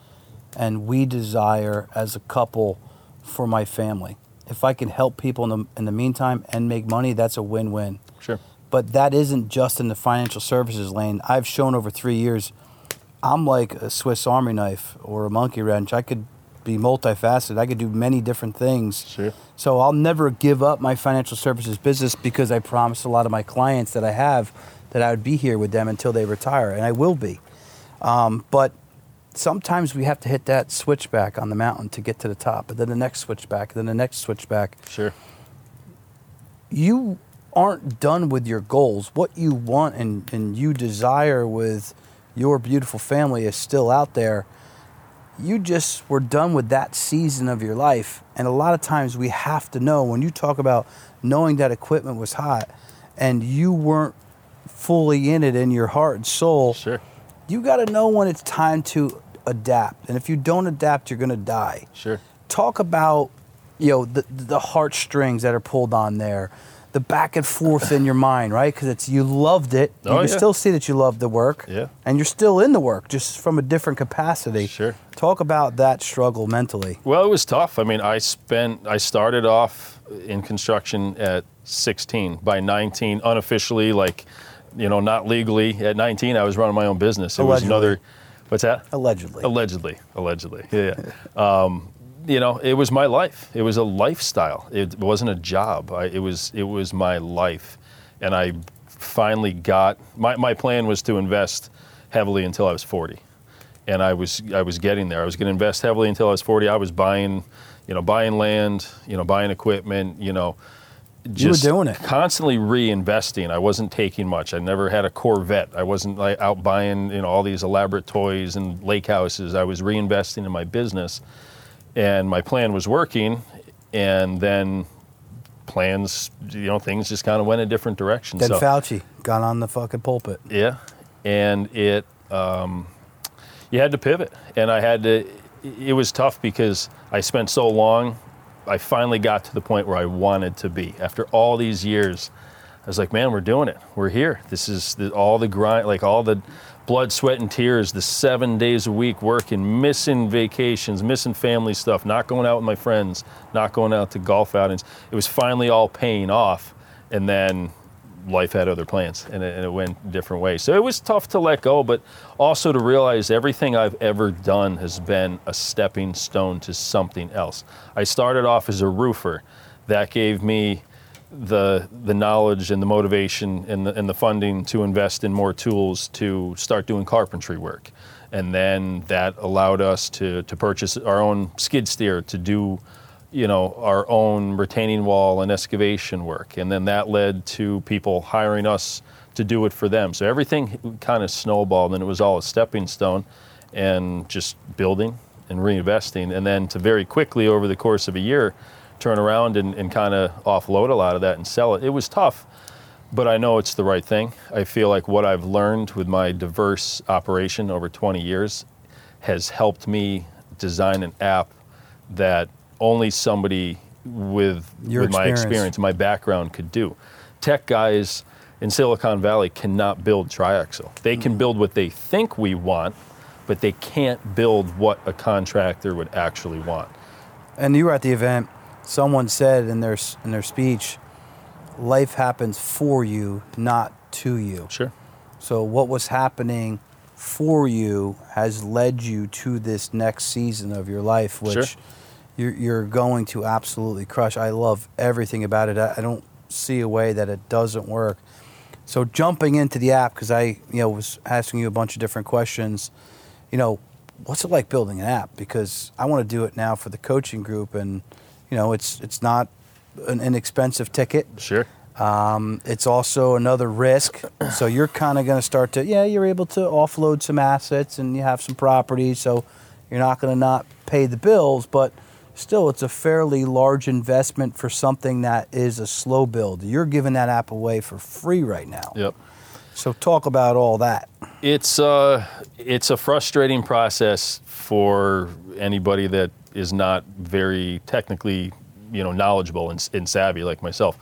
and we desire as a couple for my family. If I can help people in the meantime and make money, that's a win-win. Sure. But that isn't just in the financial services lane. I've shown over 3 years, I'm like a Swiss Army knife or a monkey wrench. I could be multifaceted. I could do many different things. Sure. So I'll never give up my financial services business, because I promised a lot of my clients that I have that I would be here with them until they retire, and I will be. But sometimes we have to hit that switchback on the mountain to get to the top, and then the next switchback, and then the next switchback. Sure. You aren't done with your goals. What you want and you desire with your beautiful family is still out there. You just were done with that season of your life. And a lot of times we have to know, when you talk about knowing that equipment was hot and you weren't fully in it in your heart and soul, sure, you got to know when it's time to adapt. And if you don't adapt, you're going to die. Sure. Talk about, you know, the heartstrings that are pulled on there, the back and forth in your mind, right? Because it's you loved it. Oh, you can still see that you loved the work. Yeah. And you're still in the work, just from a different capacity. Sure. Talk about that struggle mentally. Well, it was tough. I mean, I started off in construction at 16. By 19, unofficially, like, you know, not legally. At 19, I was running my own business. It was another, what's that? Allegedly. Yeah. You know, it was my life. It was a lifestyle. It wasn't a job. It was my life. And I finally got, my plan was to invest heavily until I was 40. And I was getting there. I was going to invest heavily until I was 40. I was buying land, buying equipment, just you were doing it. Constantly reinvesting. I wasn't taking much. I never had a Corvette. I wasn't like out buying, all these elaborate toys and lake houses. I was reinvesting in my business. And my plan was working, and then plans, things just kind of went a different direction. Then Fauci got on the fucking pulpit. Yeah, and it, you had to pivot. And it was tough because I spent so long, I finally got to the point where I wanted to be. After all these years, I was like, man, we're doing it. We're here. This is all the grind, like all the blood, sweat, and tears, the 7 days a week working, missing vacations, missing family stuff, not going out with my friends, not going out to golf outings. It was finally all paying off, and then life had other plans, and it went a different way. So it was tough to let go, but also to realize everything I've ever done has been a stepping stone to something else. I started off as a roofer. That gave me the knowledge and the motivation and the funding to invest in more tools to start doing carpentry work. And then that allowed us to purchase our own skid steer, to do our own retaining wall and excavation work. And then that led to people hiring us to do it for them. So everything kind of snowballed, and it was all a stepping stone and just building and reinvesting. And then to very quickly, over the course of a year, turn around and kind of offload a lot of that and sell it. It was tough, but I know it's the right thing. I feel like what I've learned with my diverse operation over 20 years has helped me design an app that only somebody with my experience, my background could do. Tech guys in Silicon Valley cannot build Tri-Axle. They can build what they think we want, but they can't build what a contractor would actually want. And you were at the event. Someone said in their speech, life happens for you, not to you. Sure. So what was happening for you has led you to this next season of your life, which you're going to absolutely crush. I love everything about it. I don't see a way that it doesn't work. So jumping into the app, because I was asking you a bunch of different questions, what's it like building an app? Because I want to do it now for the coaching group, and it's not an inexpensive ticket. Sure. It's also another risk. So you're kind of going to start to, you're able to offload some assets and you have some property. So you're not going to not pay the bills, but still it's a fairly large investment for something that is a slow build. You're giving that app away for free right now. Yep. So talk about all that. It's a frustrating process for anybody that is not very technically, knowledgeable and savvy like myself.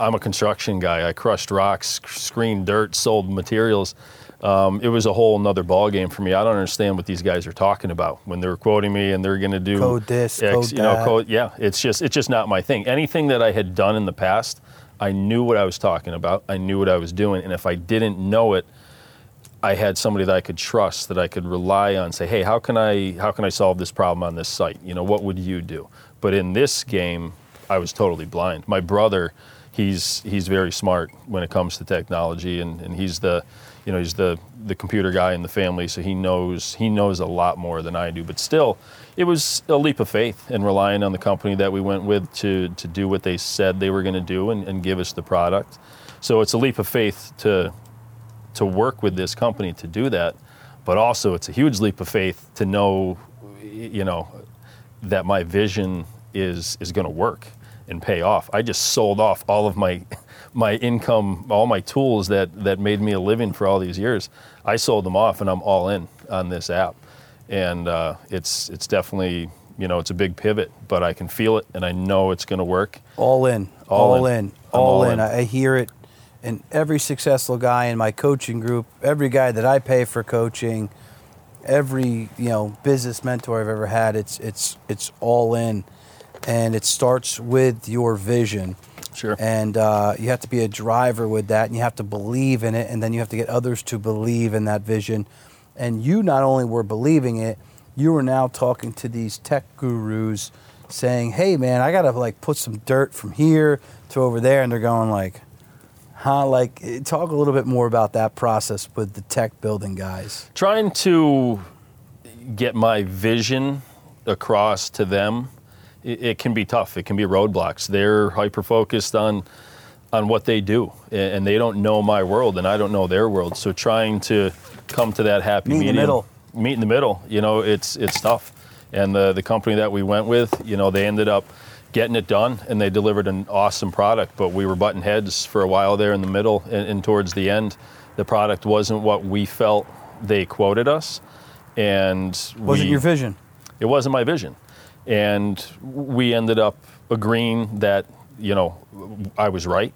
I'm a construction guy. I crushed rocks, screened dirt, sold materials. It was a whole nother ball game for me. I don't understand what these guys are talking about when they're quoting me and they're going to do code this, X, code that. It's just not my thing. Anything that I had done in the past, I knew what I was talking about. I knew what I was doing, and if I didn't know it, I had somebody that I could trust, that I could rely on, say, hey, how can I solve this problem on this site? What would you do? But in this game, I was totally blind. My brother, he's very smart when it comes to technology, and he's the computer guy in the family, so he knows a lot more than I do. But still, it was a leap of faith and relying on the company that we went with to do what they said they were gonna do and give us the product. So it's a leap of faith to work with this company to do that, but also it's a huge leap of faith to know, that my vision is going to work and pay off. I just sold off all of my income, all my tools that made me a living for all these years. I sold them off, and I'm all in on this app, and it's definitely you know, it's a big pivot, but I can feel it and I know it's going to work. All in. I hear it in every successful guy in my coaching group, every guy that I pay for coaching, every, you know, business mentor I've ever had. It's all in, and it starts with your vision. Sure. And you have to be a driver with that, and you have to believe in it, and then you have to get others to believe in that vision. And you not only were believing it, you were now talking to these tech gurus saying, hey, man, I got to, like, put some dirt from here to over there. And they're going like, huh? Like, talk a little bit more about that process with the tech building guys. Trying to get my vision across to them, it can be tough. It can be roadblocks. They're hyper-focused on what they do, and they don't know my world, and I don't know their world. So trying to come to that happy medium. Meet in the middle. You know, it's tough. And the company that we went with, you know, they ended up getting it done, and they delivered an awesome product, but we were butting heads for a while there in the middle, and towards the end, the product wasn't what we felt they quoted us. And wasn't your vision? It wasn't my vision. And we ended up agreeing that, you know, I was right,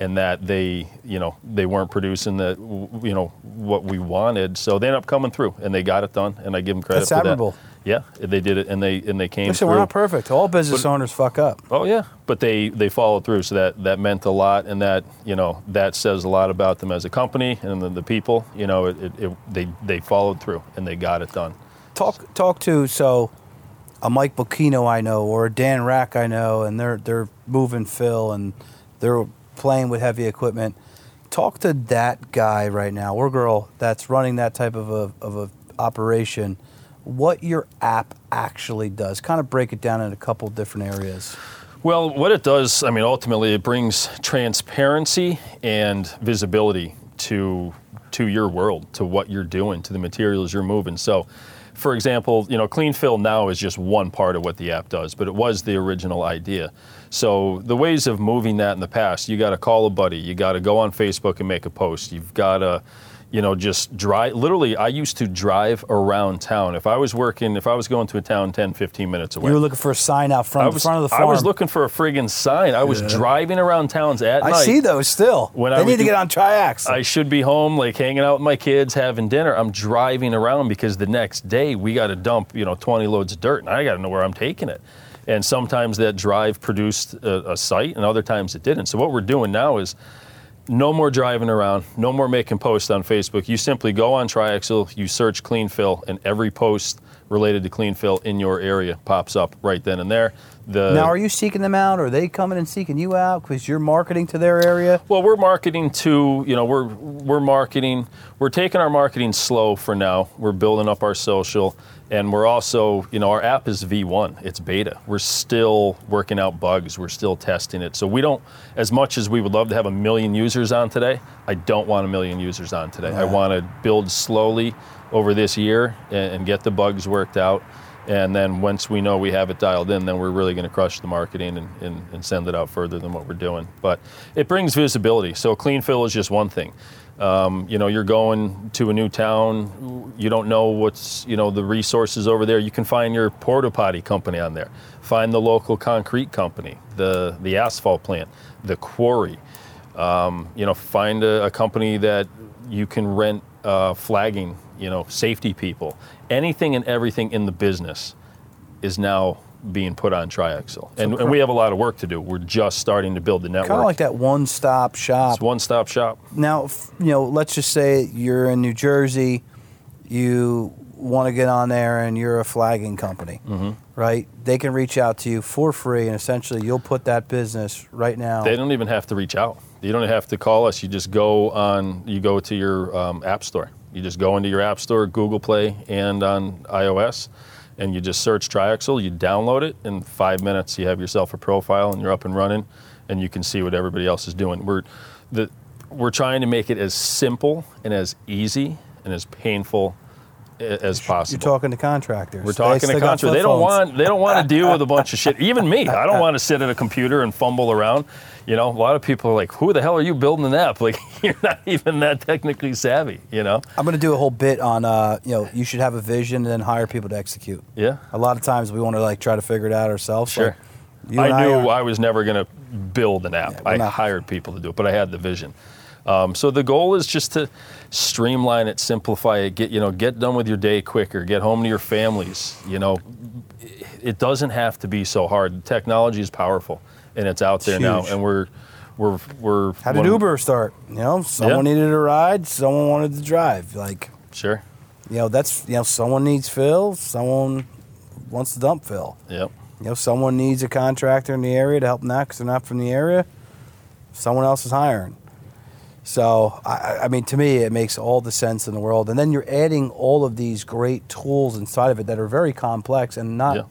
and that they, you know, they weren't producing the, you know, what we wanted. So they ended up coming through, and they got it done, and I give them credit for that. That's admirable. Yeah, they did it, and they came through. We're not perfect. All business owners fuck up. Oh, yeah. But they followed through, so that meant a lot, and that, you know, that says a lot about them as a company and the people. You know, they followed through, and they got it done. Talk to, so, a Mike Bocchino I know, or a Dan Rack I know, and they're moving fill, and they're playing with heavy equipment. Talk to that guy right now, or girl, that's running that type of a operation, what your app actually does. Kind of break it down in a couple different areas. Well, what it does, I mean, ultimately it brings transparency and visibility to your world, to what you're doing, to the materials you're moving. So, for example, you know, Clean Fill now is just one part of what the app does, but it was the original idea. So the ways of moving that in the past, you got to call a buddy, you got to go on Facebook and make a post, you've got to, you know, just drive. Literally, I used to drive around town. If I was going to a town 10, 15 minutes away. You were looking for a sign out front, in front of the farm. I was looking for a friggin' sign. I was driving around towns at night. I see those still. They need to get on Tri-Axle. I should be home, like, hanging out with my kids, having dinner. I'm driving around because the next day we got to dump, you know, 20 loads of dirt, and I got to know where I'm taking it. And sometimes that drive produced a site, and other times it didn't. So what we're doing now is, no more driving around, no more making posts on Facebook. You simply go on Tri-Axle, you search Clean Fill, and every post related to Clean Fill in your area pops up right then and there. Now, are you seeking them out, or are they coming and seeking you out because you're marketing to their area? Well, we're marketing to, you know, we're marketing. We're taking our marketing slow for now. We're building up our social, and we're also, you know, our app is V1. It's beta. We're still working out bugs. We're still testing it. So we don't, as much as we would love to have 1 million users on today, I don't want 1 million users on today. Yeah. I want to build slowly over this year and get the bugs worked out. And then once we know we have it dialed in, then we're really going to crush the marketing and send it out further than what we're doing. But it brings visibility. So Clean Fill is just one thing. You know, you're going to a new town. You don't know what's, you know, the resources over there. You can find your porta potty company on there. Find the local concrete company, the asphalt plant, the quarry. You know, find a company that you can rent flagging, you know, safety people. Anything and everything in the business is now being put on Tri-Axle. And we have a lot of work to do. We're just starting to build the network. Kind of like that one-stop shop. It's one-stop shop. Now, you know, let's just say you're in New Jersey, you want to get on there, and you're a flagging company, mm-hmm. right? They can reach out to you for free, and essentially you'll put that business right now. They don't even have to reach out. You don't have to call us. You just go to your app store. You just go into your app store, Google Play, and on iOS, and you just search Tri-Axle, you download it, in 5 minutes you have yourself a profile and you're up and running, and you can see what everybody else is doing. We're trying to make it as simple and as easy and as painful as possible. You're talking to contractors. We're talking to contractors. They don't want to deal with a bunch of shit. Even me, I don't want to sit at a computer and fumble around. You know, a lot of people are like, "Who the hell are you building an app? Like, you're not even that technically savvy." You know. I'm going to do a whole bit on, you should have a vision and then hire people to execute. Yeah. A lot of times we want to like try to figure it out ourselves. Sure. Like, I was never going to build an app. Yeah, I hired people to do it, but I had the vision. So the goal is just to streamline it, simplify it, get done with your day quicker, get home to your families. You know, it doesn't have to be so hard. Technology is powerful, and it's out there now. And we're how did Uber start? You know, someone needed a ride, someone wanted to drive. Like sure, you know that's someone needs fill, someone wants to dump fill. Yep. You know, someone needs a contractor in the area to help them out because they're not from the area. Someone else is hiring. So, I mean, to me, it makes all the sense in the world. And then you're adding all of these great tools inside of it that are very complex and not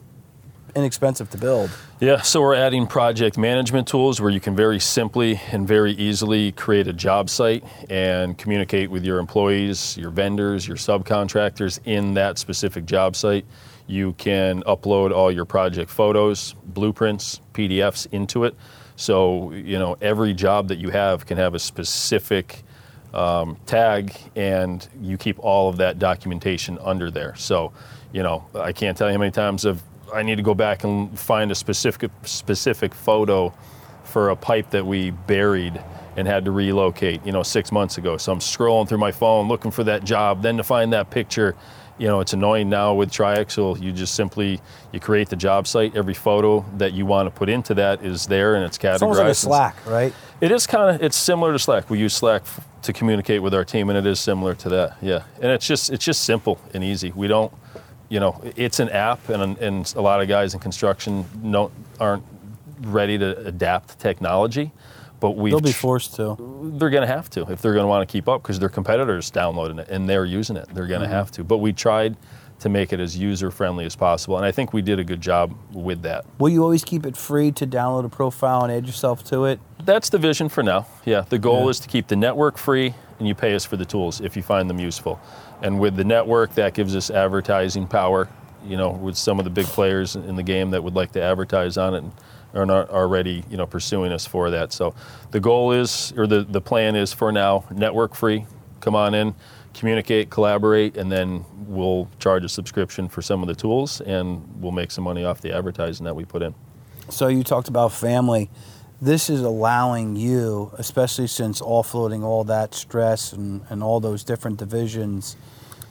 inexpensive to build. Yeah, so we're adding project management tools where you can very simply and very easily create a job site and communicate with your employees, your vendors, your subcontractors in that specific job site. You can upload all your project photos, blueprints, PDFs into it. So, every job that you have can have a specific tag, and you keep all of that documentation under there. So, I can't tell you how many times I need to go back and find a specific photo for a pipe that we buried and had to relocate, 6 months ago. So I'm scrolling through my phone, looking for that job, then to find that picture. It's annoying now with Tri-Axle. You just simply, you create the job site. Every photo that you want to put into that is there, and it's categorized. It's almost like a Slack, right? It is it's similar to Slack. We use Slack to communicate with our team, and it is similar to that, yeah. And it's just simple and easy. We don't, it's an app, and a lot of guys in construction aren't ready to adapt technology. But they'll be forced to. They're going to have to if they're going to want to keep up, because their competitors downloading it and they're using it. They're going to have to. But we tried to make it as user-friendly as possible, and I think we did a good job with that. Will you always keep it free to download a profile and add yourself to it? That's the vision for now, yeah. The goal is to keep the network free, and you pay us for the tools if you find them useful. And with the network, that gives us advertising power, with some of the big players in the game that would like to advertise on it. Are not already, pursuing us for that. So the goal is, or the plan is for now, network free, come on in, communicate, collaborate, and then we'll charge a subscription for some of the tools, and we'll make some money off the advertising that we put in. So you talked about family. This is allowing you, especially since offloading all that stress and all those different divisions,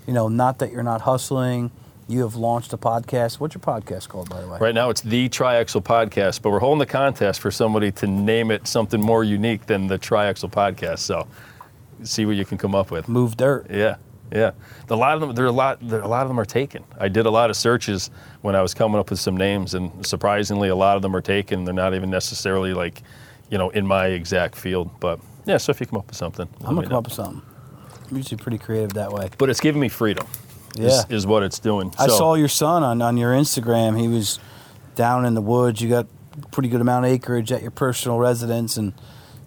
not that you're not hustling. You have launched a podcast. What's your podcast called, by the way? Right now it's the Tri-Axle Podcast, but we're holding the contest for somebody to name it something more unique than the Tri-Axle Podcast. So see what you can come up with. Move dirt. Yeah. A lot of them are taken. I did a lot of searches when I was coming up with some names, and surprisingly a lot of them are taken. They're not even necessarily like, in my exact field. But yeah, so if you come up with something. I'm gonna come up with something. I'm usually pretty creative that way. But it's giving me freedom. Yeah. Is what it's doing. I saw your son on your Instagram. He was down in the woods. You got a pretty good amount of acreage at your personal residence, and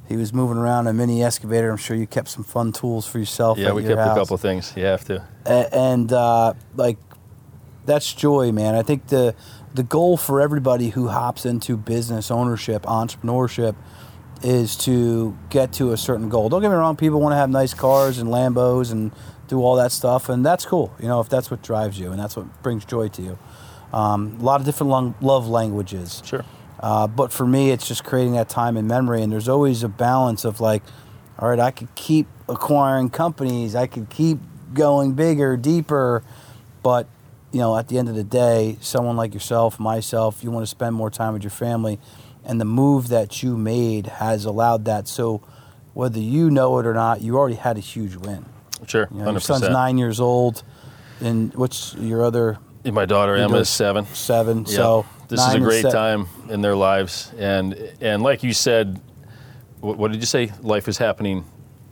he was moving around a mini excavator. I'm sure you kept some fun tools for yourself. Yeah, we kept a couple of things. You have to. And that's joy, man. I think the goal for everybody who hops into business ownership, entrepreneurship, is to get to a certain goal. Don't get me wrong. People want to have nice cars and Lambos and do all that stuff, and that's cool, if that's what drives you and that's what brings joy to you. A lot of different love languages. Sure. But for me, it's just creating that time and memory, and there's always a balance of like, all right, I could keep acquiring companies, I could keep going bigger, deeper, but, at the end of the day, someone like yourself, myself, you want to spend more time with your family, and the move that you made has allowed that. So whether you know it or not, you already had a huge win. Sure, 100%. Your son's 9 years old, and what's your other? My daughter Emma is seven. Yeah. So this is a great time in their lives, and like you said, what did you say? Life is happening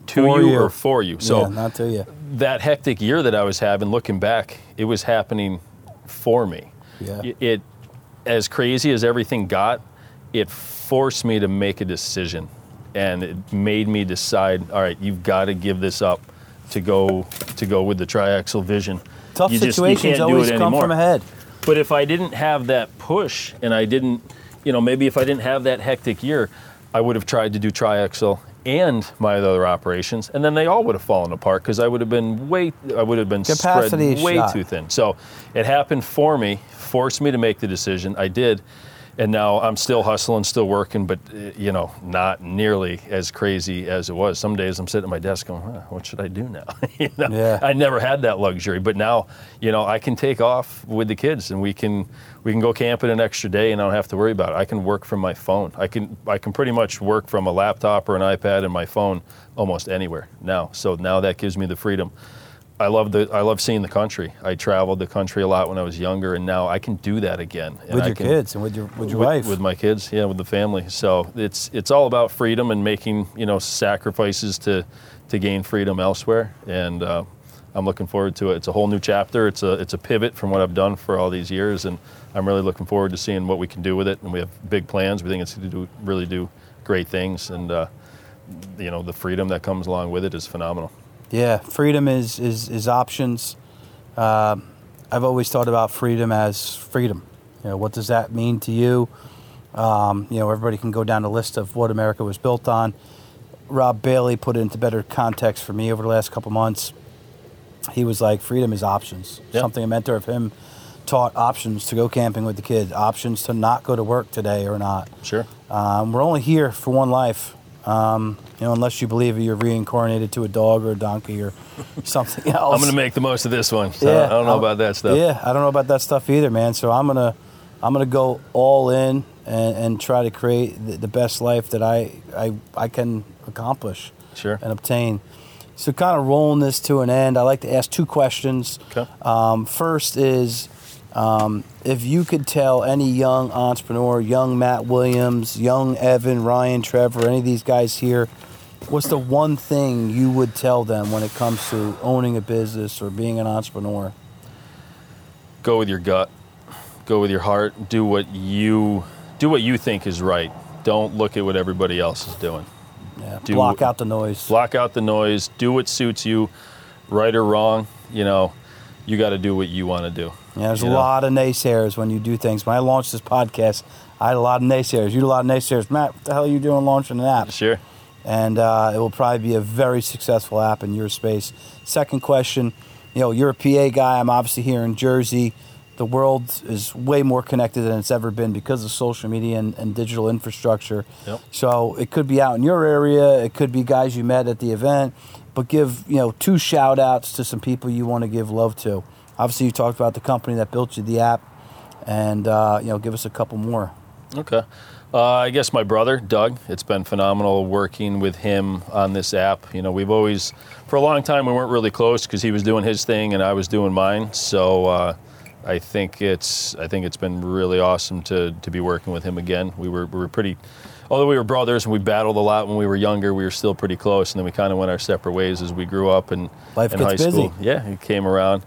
to you or for you. So yeah, not to you. That hectic year that I was having, looking back, it was happening for me. Yeah. It as crazy as everything got, it forced me to make a decision, and it made me decide. All right, you've got to give this up to go with the Tri-Axle vision Tough situations always come from ahead. But if I didn't have that push and I didn't, you know, maybe if I didn't have that hectic year, I would have tried to do Tri-Axle and my other operations, and then they all would have fallen apart because I would have been spread way too thin. So it happened for me, forced me to make the decision. I did, and now I'm still hustling, still working, but you know, not nearly as crazy as it was. Some days I'm sitting at my desk going, what should I do now? You know? Yeah. I never had that luxury, but now, you know, I can take off with the kids and we can go camping an extra day and I don't have to worry about it. I can work from my phone. I can pretty much work from a laptop or an iPad and my phone almost anywhere now. So now that gives me the freedom. I love seeing the country. I traveled the country a lot when I was younger, and now I can do that again. And kids and with your wife, with my kids, yeah, with the family. So it's all about freedom and making, you know, sacrifices to gain freedom elsewhere. And I'm looking forward to it. It's a whole new chapter. It's a pivot from what I've done for all these years, and I'm really looking forward to seeing what we can do with it. And we have big plans. We think it's going to really do great things, and you know, the freedom that comes along with it is phenomenal. Yeah, freedom is options. I've always thought about freedom as freedom. You know, what does that mean to you? You know, everybody can go down the list of what America was built on. Rob Bailey put it into better context for me over the last couple months. He was like, freedom is options. Yep. Something a mentor of him taught, options to go camping with the kids, options to not go to work today or not. Sure. We're only here for one life. You know, unless you believe you're reincarnated to a dog or a donkey or something else. I'm going to make the most of this one. So yeah, I don't know about that stuff. Yeah, I don't know about that stuff either, man. So I'm gonna go all in and try to create the best life that I can accomplish. Sure. And obtain. So kind of rolling this to an end, I like to ask two questions. Okay. First is, if you could tell any young entrepreneur, young Matt Williams, young Evan, Ryan, Trevor, any of these guys here, what's the one thing you would tell them when it comes to owning a business or being an entrepreneur? Go with your gut. Go with your heart. Do what you think is right. Don't look at what everybody else is doing. Yeah, block out the noise. Block out the noise. Do what suits you, right or wrong. You know, you got to do what you want to do. Yeah, there's a lot of naysayers when you do things. When I launched this podcast, I had a lot of naysayers. You had a lot of naysayers. Matt, what the hell are you doing launching an app? Sure. And it will probably be a very successful app in your space. Second question, you know, you're a PA guy. I'm obviously here in Jersey. The world is way more connected than it's ever been because of social media and digital infrastructure. Yep. So it could be out in your area. It could be guys you met at the event. But give, you know, two shout-outs to some people you want to give love to. Obviously, you talked about the company that built you the app, and you know, give us a couple more. Okay, I guess my brother Doug. It's been phenomenal working with him on this app. You know, we've always, for a long time, we weren't really close because he was doing his thing and I was doing mine. So I think it's been really awesome to be working with him again. We were pretty. Although we were brothers and we battled a lot when we were younger, we were still pretty close, and then we kind of went our separate ways as we grew up and life in high school. Yeah, he came around.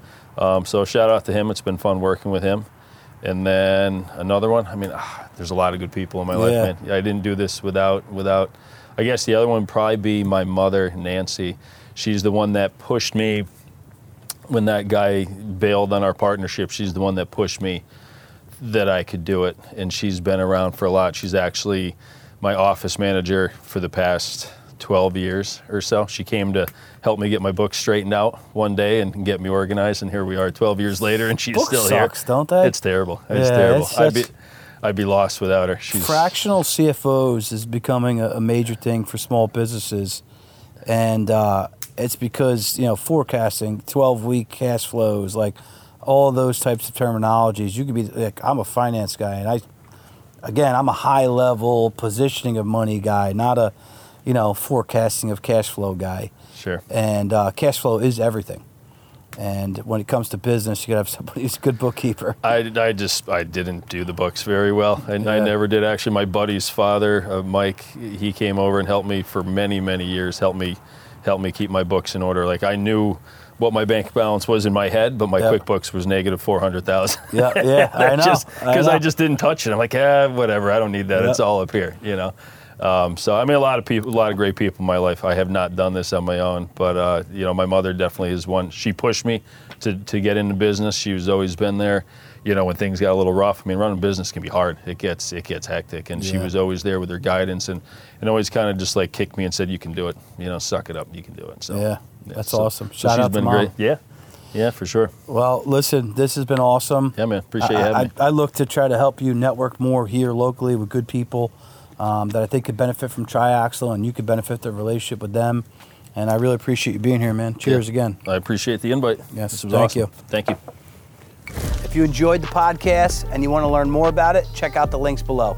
So shout out to him. It's been fun working with him. And then another one. I mean, there's a lot of good people in my life, man. I didn't do this without. I guess the other one would probably be my mother, Nancy. She's the one that pushed me when that guy bailed on our partnership. She's the one that pushed me that I could do it, and she's been around for a lot. She's actually my office manager for the past 12 years or so. She came to help me get my books straightened out one day and get me organized, and here we are 12 years later, and she's books still here. Books sucks, don't they? It's terrible. It's terrible. I'd be lost without her. Fractional CFOs is becoming a major thing for small businesses, and it's because, you know, forecasting, 12-week cash flows, like all those types of terminologies. You could be like, I'm a finance guy, and I'm a high-level positioning of money guy, not a, you know, forecasting of cash flow guy. Sure. And cash flow is everything. And when it comes to business, you got to have somebody who's a good bookkeeper. I didn't do the books very well. And I never did. Actually, my buddy's father, Mike, he came over and helped me for many, many years, helped me keep my books in order. Like, I knew what my bank balance was in my head, but my QuickBooks was negative $400,000. Yeah, I know. Because I just didn't touch it. I'm like, whatever. I don't need that. Yep. It's all up here, you know. So I mean, a lot of great people in my life. I have not done this on my own, but you know, my mother definitely is one. She pushed me to get into business. She's always been there. You know, when things got a little rough, I mean, running a business can be hard. It gets hectic, and she was always there with her guidance and always kind of just like kicked me and said, "You can do it. You know, suck it up. You can do it." So that's awesome. Shout out to Mom. Great. Yeah, for sure. Well, listen, this has been awesome. Yeah, man, appreciate you having me. I look to try to help you network more here locally with good people that I think could benefit from Tri-Axle, and you could benefit the relationship with them. And I really appreciate you being here, man. Cheers again. I appreciate the invite. Yes, this was awesome. Thank you. If you enjoyed the podcast and you want to learn more about it, check out the links below.